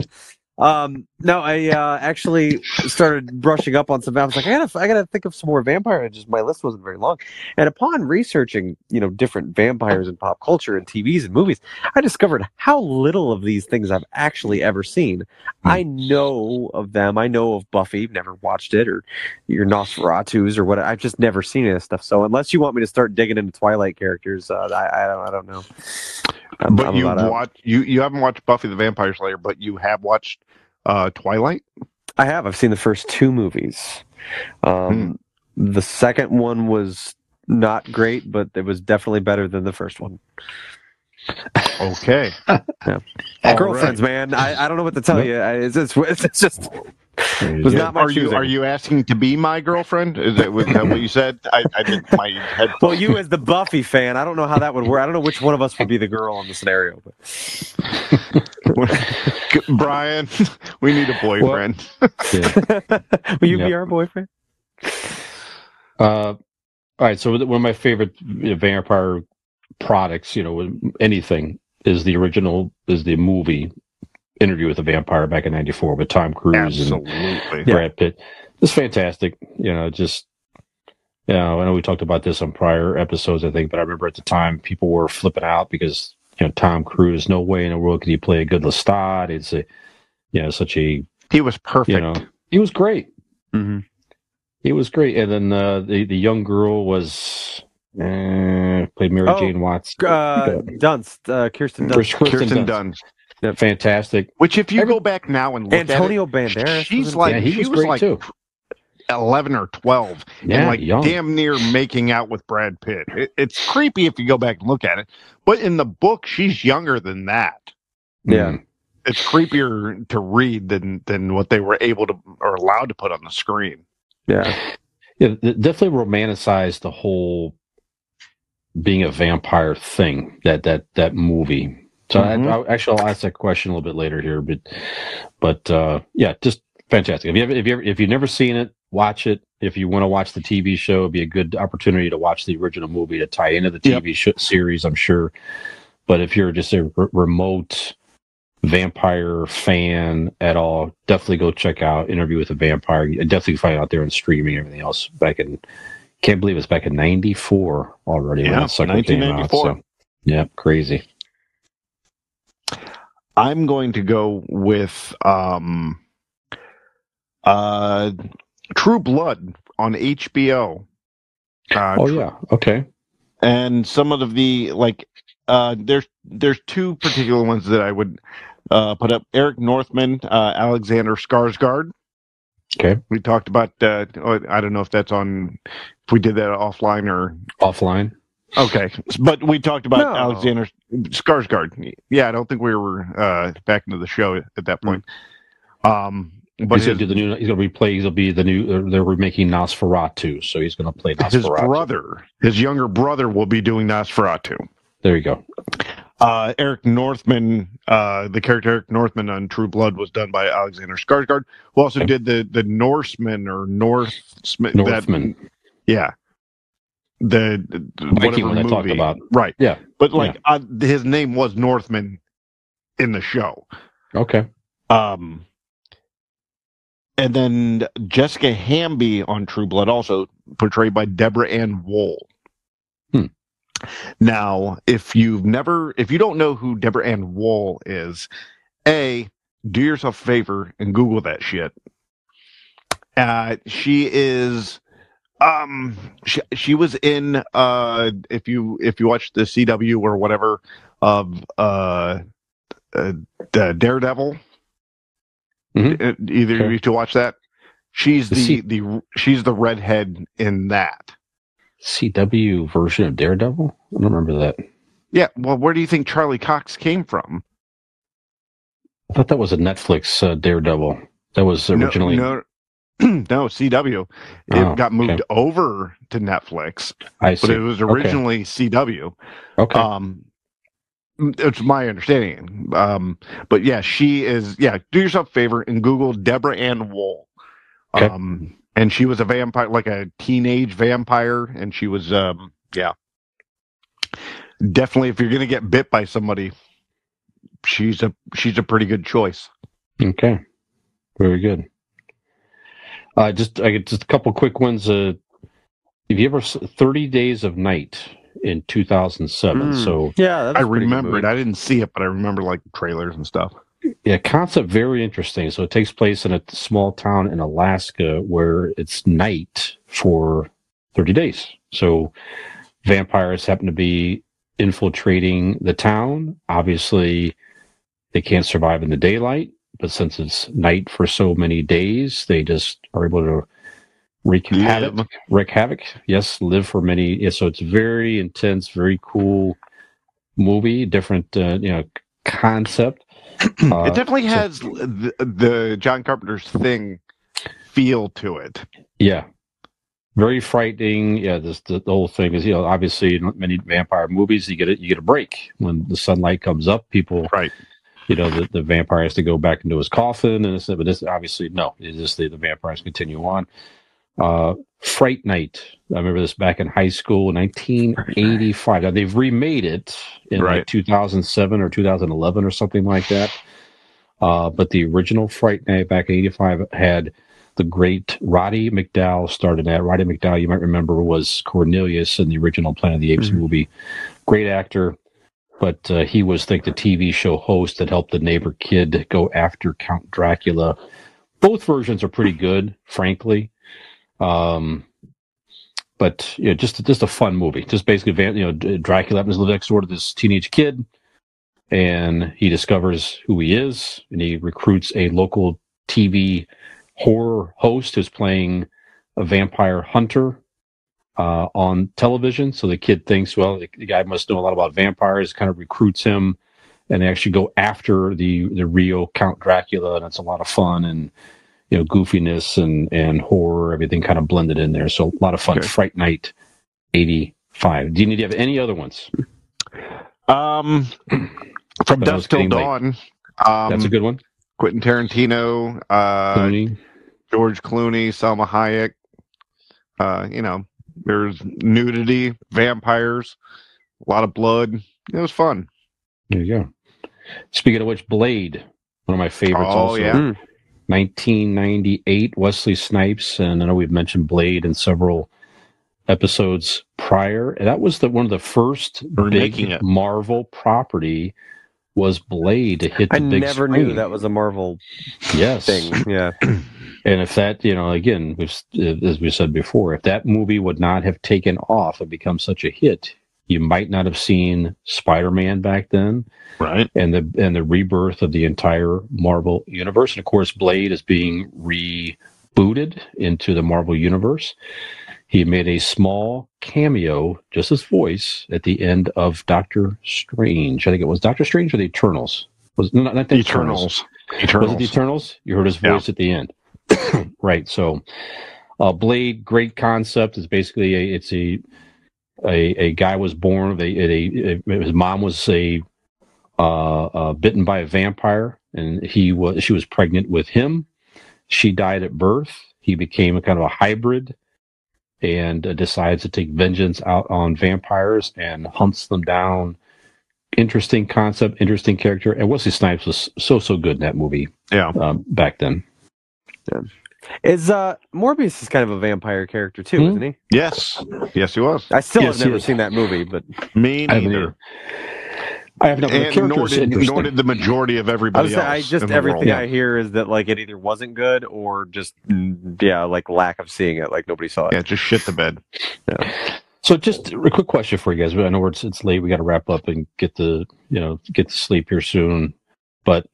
No, I actually started brushing up on some. I was like, I gotta think of some more vampires. Just my list wasn't very long. And upon researching, different vampires in pop culture and TVs and movies, I discovered how little of these things I've actually ever seen. I know of them. I know of Buffy. Never watched it, or your Nosferatus, or what. I've just never seen any of this stuff. So unless you want me to start digging into Twilight characters, I don't know. But you haven't watched Buffy the Vampire Slayer, but you have watched Twilight? I have. I've seen the first two movies. The second one was not great, but it was definitely better than the first one. Okay. Yeah. Girlfriends, right, man. I don't know what to tell you. It's just... Are you asking to be my girlfriend? Is that what you said? I think my head. Well, you as the Buffy fan, I don't know how that would work. I don't know which one of us would be the girl in the scenario. But Brian, we need a boyfriend. Yeah. Will you be our boyfriend? All right. So one of my favorite vampire products, anything, is the movie. Interview with a Vampire back in '94 with Tom Cruise and Brad Pitt. It's fantastic. I know we talked about this on prior episodes, I think, but I remember at the time people were flipping out because Tom Cruise, no way in the world could he play a good Lestat. It's a he was perfect. He was great. Mm-hmm. He was great. And then the young girl was. Played Mary Jane Watts. Dunst. Kirsten Dunst. Yeah, fantastic. Which, if you go back now and look at Antonio Banderas, she's like he was great too. 11 or 12, and like young. Damn near making out with Brad Pitt. It's creepy if you go back and look at it, but in the book, she's younger than that. Yeah, it's creepier to read than what they were able to or allowed to put on the screen. Yeah, definitely romanticized the whole being a vampire thing. That movie. So I'll ask that question a little bit later here, but yeah, just fantastic. If you've never seen it, watch it. If you want to watch the TV show, it'd be a good opportunity to watch the original movie to tie into the TV series, I'm sure. But if you're just a remote vampire fan at all, definitely go check out Interview with a Vampire. You definitely find it out there on streaming and everything else. Can't believe it's back in '94 already. Yeah, when that sucker came out. So, yeah, crazy. I'm going to go with True Blood on HBO. Okay. And some of the there's two particular ones that I would put up: Eric Northman, Alexander Skarsgård. Okay. We talked about. I don't know if that's on. If we did that offline. Okay, but we talked about Alexander Skarsgård. Yeah, I don't think we were back into the show at that point. But he's going to replay. He'll be the new. They're remaking Nosferatu, so he's going to play Nosferatu. His younger brother, will be doing Nosferatu. There you go. Eric Northman, the character Eric Northman on True Blood was done by Alexander Skarsgård, who also did the Norseman or Northman. Yeah. Talked about. Right. Yeah. But his name was Northman in the show. Okay. And then Jessica Hamby on True Blood, also portrayed by Deborah Ann Woll. Now, if you don't know who Deborah Ann Woll is, do yourself a favor and Google that shit. She is she was in if you watch the CW or whatever of Daredevil, either of you to watch that. She's she's the redhead in that CW version of Daredevil. I don't remember that. Yeah, well, where do you think Charlie Cox came from? I thought that was a Netflix Daredevil. That was originally no, CW. It got moved over to Netflix. I see. But it was originally CW. Okay. It's my understanding. But yeah, she is. Yeah, do yourself a favor and Google Deborah Ann Woll. And she was a vampire, like a teenage vampire, and she was, definitely. If you're gonna get bit by somebody, she's a pretty good choice. Okay. Very good. Just a couple quick ones. Have you ever 30 Days of Night in 2007? I remember it. I didn't see it, but I remember like trailers and stuff. Yeah, concept very interesting. So it takes place in a small town in Alaska where it's night for 30 days. So vampires happen to be infiltrating the town. Obviously, they can't survive in the daylight, but since it's night for so many days, they just are able to wreak havoc. Yes, live for many. Yeah, so it's very intense, very cool movie, different concept. It definitely has the John Carpenter's Thing feel to it. Yeah, very frightening. Yeah, the whole thing is, obviously in many vampire movies you get a break when the sunlight comes up. People, right? The vampire has to go back into his coffin, and but this obviously no. It's just the vampires continue on. Fright Night. I remember this back in high school in 1985. Now, they've remade it in 2007 or 2011 or something like that. But the original Fright Night back in 85 had the great Roddy McDowall started that. Roddy McDowall, you might remember, was Cornelius in the original Planet of the Apes movie. Great actor, but he was the TV show host that helped the neighbor kid go after Count Dracula. Both versions are pretty good, frankly. But just a fun movie. Just basically, Dracula happens to live next door to this teenage kid, and he discovers who he is, and he recruits a local TV horror host who's playing a vampire hunter on television. So the kid thinks, well, the guy must know a lot about vampires. Kind of recruits him, and they actually go after the real Count Dracula, and it's a lot of fun and. Goofiness and horror, everything kind of blended in there. So a lot of fun. Okay. Fright Night 85. Do you need to have any other ones? From Dusk Till Dawn. That's a good one. Quentin Tarantino, Clooney. George Clooney, Salma Hayek. There's nudity, vampires, a lot of blood. It was fun. There you go. Speaking of which, Blade, one of my favorites also. Oh, yeah. 1998, Wesley Snipes, and I know we've mentioned Blade in several episodes prior. And that was one of the first big Marvel property was Blade to hit the big screen. I never knew that was a Marvel thing. Yeah, and if that, again, as we said before, if that movie would not have taken off and become such a hit, you might not have seen Spider-Man back then, right? And the rebirth of the entire Marvel universe, and of course, Blade is being rebooted into the Marvel universe. He made a small cameo, just his voice, at the end of Doctor Strange. I think it was Doctor Strange or the Eternals. Was not the Eternals. Eternals. Was it the Eternals? You heard his voice at the end, right? So, Blade, great concept. It's basically a guy was born. His mom was bitten by a vampire, and she was pregnant with him. She died at birth. He became a kind of a hybrid, and decides to take vengeance out on vampires and hunts them down. Interesting concept, interesting character, and Wesley Snipes was so good in that movie. Yeah, back then. Yeah. Is Morbius is kind of a vampire character too, isn't he? Yes, he was. I still have never seen that movie, but me neither. I have never. And nor did the majority of everybody else. Everything I hear is that it either wasn't good or just lack of seeing it, nobody saw it. Yeah, just shit the bed. Yeah. So just a quick question for you guys. I know it's late. We got to wrap up and get to sleep here soon, but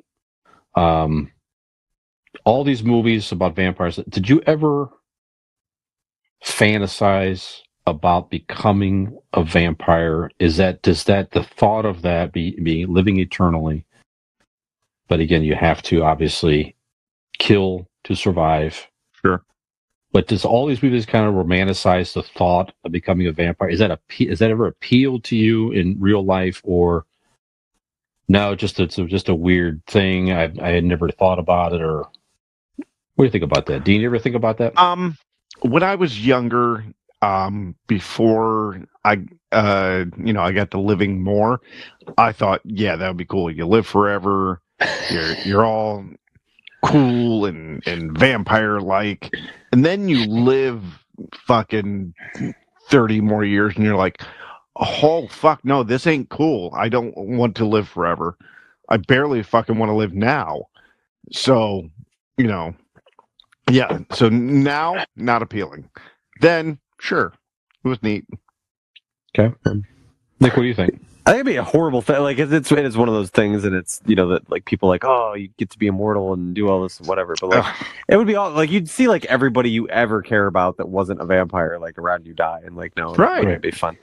all these movies about vampires, did you ever fantasize about becoming a vampire? Does the thought of that be living eternally? But again, you have to obviously kill to survive. Sure. But does all these movies kind of romanticize the thought of becoming a vampire? Is that ever appealed to you in real life, or no, it's just a weird thing? I had never thought about it, or... What do you think about that? Do you ever think about that? When I was younger, before I got to living more, I thought, yeah, that would be cool. You live forever. You're all cool and vampire-like. And then you live fucking 30 more years, and you're like, oh, fuck, no, this ain't cool. I don't want to live forever. I barely fucking want to live now. So, yeah, so now, not appealing. Then, sure, it was neat. Okay. Nick, what do you think? I think it'd be a horrible thing. Like it's one of those things, and it's, you know, that like people like, oh, you get to be immortal and do all this and whatever. But like, it would be all like you'd see like everybody you ever care about that wasn't a vampire like around you die, and like no, right? It'd be fun.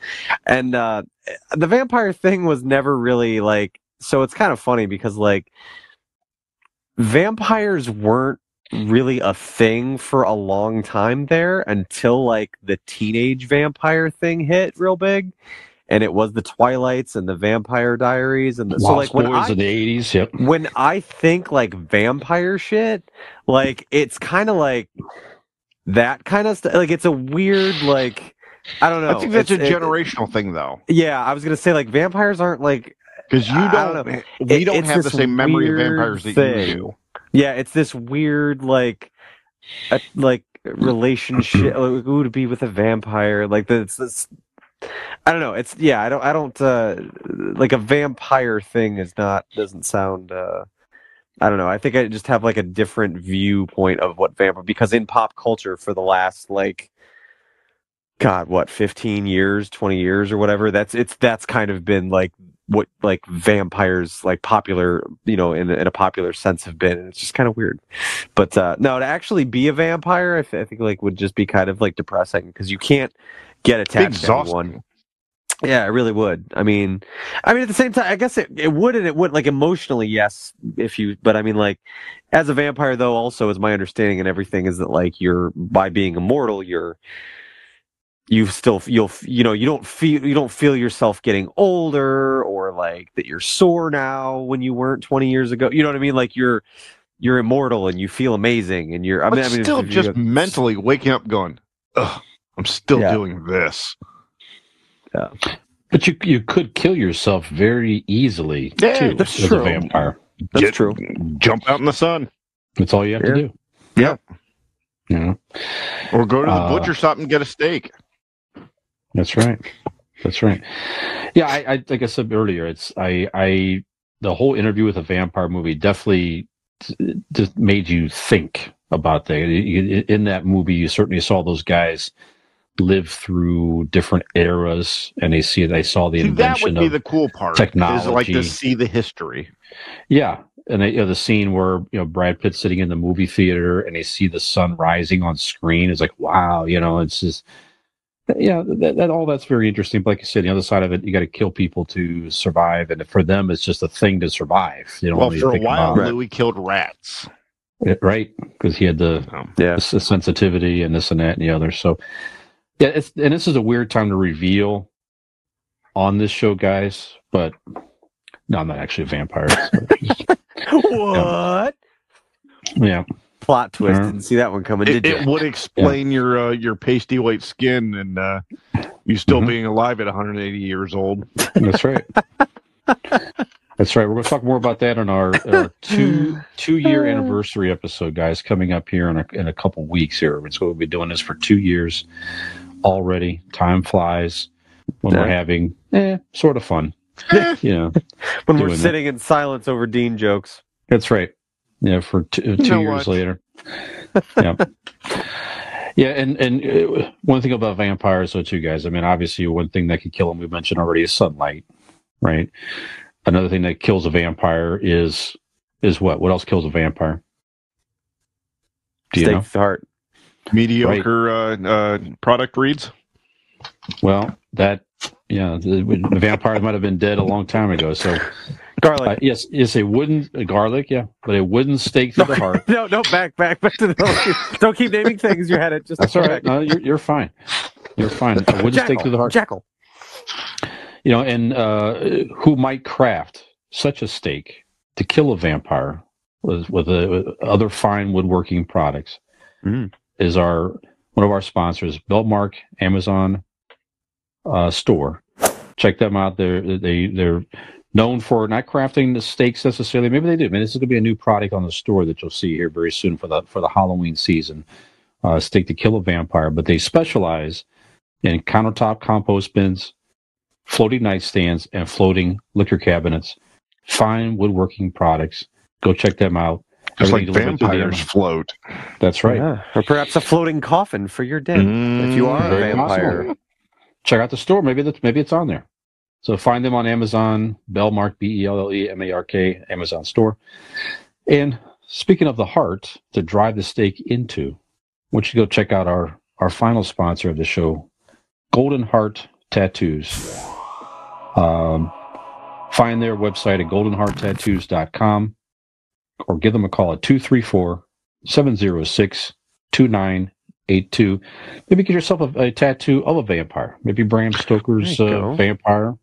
And the vampire thing was never really like, so it's kind of funny because like vampires weren't really a thing for a long time there until like the teenage vampire thing hit real big. And it was the Twilights and the Vampire Diaries and the, so like when I, of the 80s, yep. When I think like vampire shit, like it's kind of like that kind of stuff. Like it's a weird, like, I don't know. I think that's a generational thing though. Yeah, I was gonna say like vampires aren't like, because you don't we don't have the same memory of vampires that you do. Yeah, it's this weird like relationship. Like, who to be with a vampire? Like that's this. I don't know. It's yeah. I don't. Like a vampire thing is not. Doesn't sound. I don't know. I think I just have like a different viewpoint of what vampire, because in pop culture for the last like, God, what, 15 years, 20 years, or whatever. That's kind of been like what like vampires like popular, you know, in a popular sense have been. And it's just kind of weird. But no, to actually be a vampire, I think like would just be kind of like depressing, because you can't get attached to anyone. Yeah, it really would. I mean, at the same time, I guess it would, and it would, like, emotionally, yes, if you, but I mean, like, as a vampire, though, also, is my understanding and everything, is that, like, by being immortal, you don't feel yourself getting older, or, like, that you're sore now when you weren't 20 years ago, you know what I mean? Like, you're immortal, and you feel amazing, and you're, I mean, still just mentally waking up going, ugh. I'm still doing this. Yeah. But you could kill yourself very easily, too, that's as a vampire. That's true. Jump out in the sun. That's all you have to do. Yeah. Yeah. Or go to the butcher shop and get a steak. That's right. That's right. Yeah, I like I said earlier, it's I the whole interview with a vampire movie definitely just made you think about that. In that movie, you certainly saw those guys live through different eras, and they saw the invention of the cool part technology. Is like to see the history. Yeah, and the scene where, you know, Brad Pitt's sitting in the movie theater and they see the sun rising on screen. It's like, wow, you know, it's just, yeah, that all that's very interesting. But like you said, the other side of it, you got to kill people to survive, and for them, it's just a thing to survive. You know, well, for a while, Louis killed rats. Right, because he had the sensitivity and this and that and the other. So, yeah, and this is a weird time to reveal on this show, guys. But no, I'm not actually a vampire. But, what? Yeah, plot twist. Didn't see that one coming. Did you? It would explain your pasty white skin and you still being alive at 180 years old. That's right. That's right. We're going to talk more about that on our two-year anniversary episode, guys, coming up here in a couple weeks here. So we'll be doing this for 2 years already. Time flies when we're having sort of fun. You know, when we're sitting in silence over Dean jokes. That's right. Yeah, for two years later. Yeah. Yeah, and one thing about vampires, though, too, guys. I mean, obviously, one thing that could kill them, we mentioned already, is sunlight, right? Another thing that kills a vampire is what? What else kills a vampire? Steak heart. Mediocre product reads. Well, the vampire might have been dead a long time ago. So garlic. Yes, garlic. Yeah, but a wooden stake through the heart. No, back to the. Don't keep naming things. You're at it. Just that's all right. No, you're fine. You're fine. A wooden stake through the heart. Jackal. You know, and who might craft such a stake to kill a vampire with other fine woodworking products is one of our sponsors, Bellmark Amazon store. Check them out. They're known for not crafting the stakes necessarily. Maybe they do. I mean, this is going to be a new product on the store that you'll see here very soon for the Halloween season. Stake to kill a vampire, but they specialize in countertop compost bins, floating nightstands, and floating liquor cabinets. Fine woodworking products. Go check them out. Just like vampires float. That's right. Yeah. Or perhaps a floating coffin for your dead if you are a vampire. Possible. Check out the store. Maybe it's on there. So find them on Amazon, Bellmark, BELLEMARK, Amazon store. And speaking of the heart, to drive the stake into, I want you to go check out our final sponsor of the show, Golden Heart Tattoos. Find their website at goldenhearttattoos.com or give them a call at 234-706-2982. Maybe get yourself a tattoo of a vampire. Maybe Bram Stoker's vampire.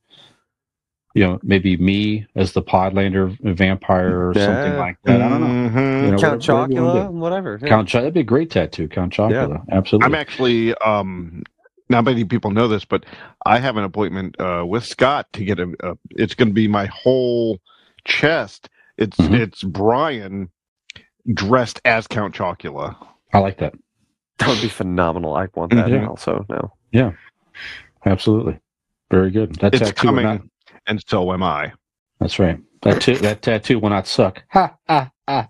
You know, maybe me as the Podlander vampire or something like that. I don't know. You know, Count Chocula, whatever. Yeah. Count Chocula. That'd be a great tattoo, Count Chocula. Yeah. Absolutely. I'm actually, not many people know this, but I have an appointment with Scott to get a it's going to be my whole chest. It's Brian dressed as Count Chocula. I like that. That would be phenomenal. I want that also now. Yeah, absolutely. Very good. That it's tattoo coming. And so am I. That's right. That tattoo will not suck. Ha, ha, ha.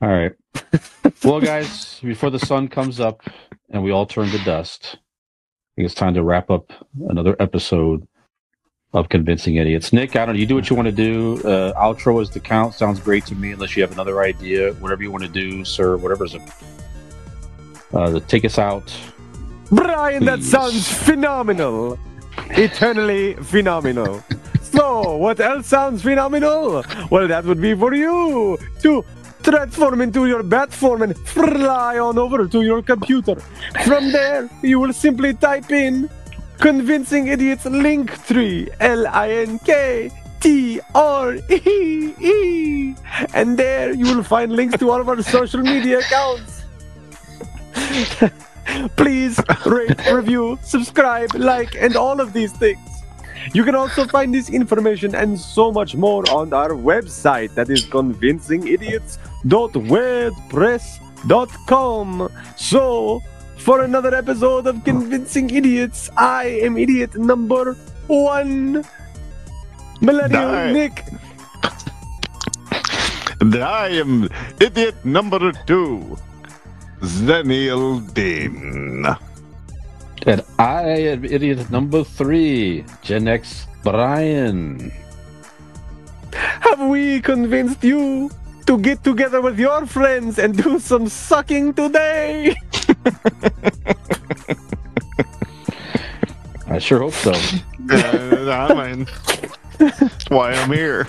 Anyway. All right. Well, guys, before the sun comes up and we all turn to dust, I think it's time to wrap up another episode of Convincing Idiots. Nick, I don't know. You do what you want to do. Outro is the count. Sounds great to me, unless you have another idea. Whatever you want to do, sir, whatever's it. Take us out. Brian, please. That sounds phenomenal. Eternally phenomenal. So, what else sounds phenomenal? Well, that would be for you to transform into your bat form and fly on over to your computer. From there, you will simply type in Convincing Idiots Linktree, Linktr.ee, and there you will find links to all of our social media accounts. Please rate, review, subscribe, like, and all of these things. You can also find this information and so much more on our website. That is convincingidiots.wordpress.com. So, for another episode of Convincing Idiots, I am idiot number 1. Millennial Nick. And I am idiot number 2. Zeniel Dean. And I am idiot number 3, Gen X Brian. Have we convinced you to get together with your friends and do some sucking today? I sure hope so. That's why I'm here.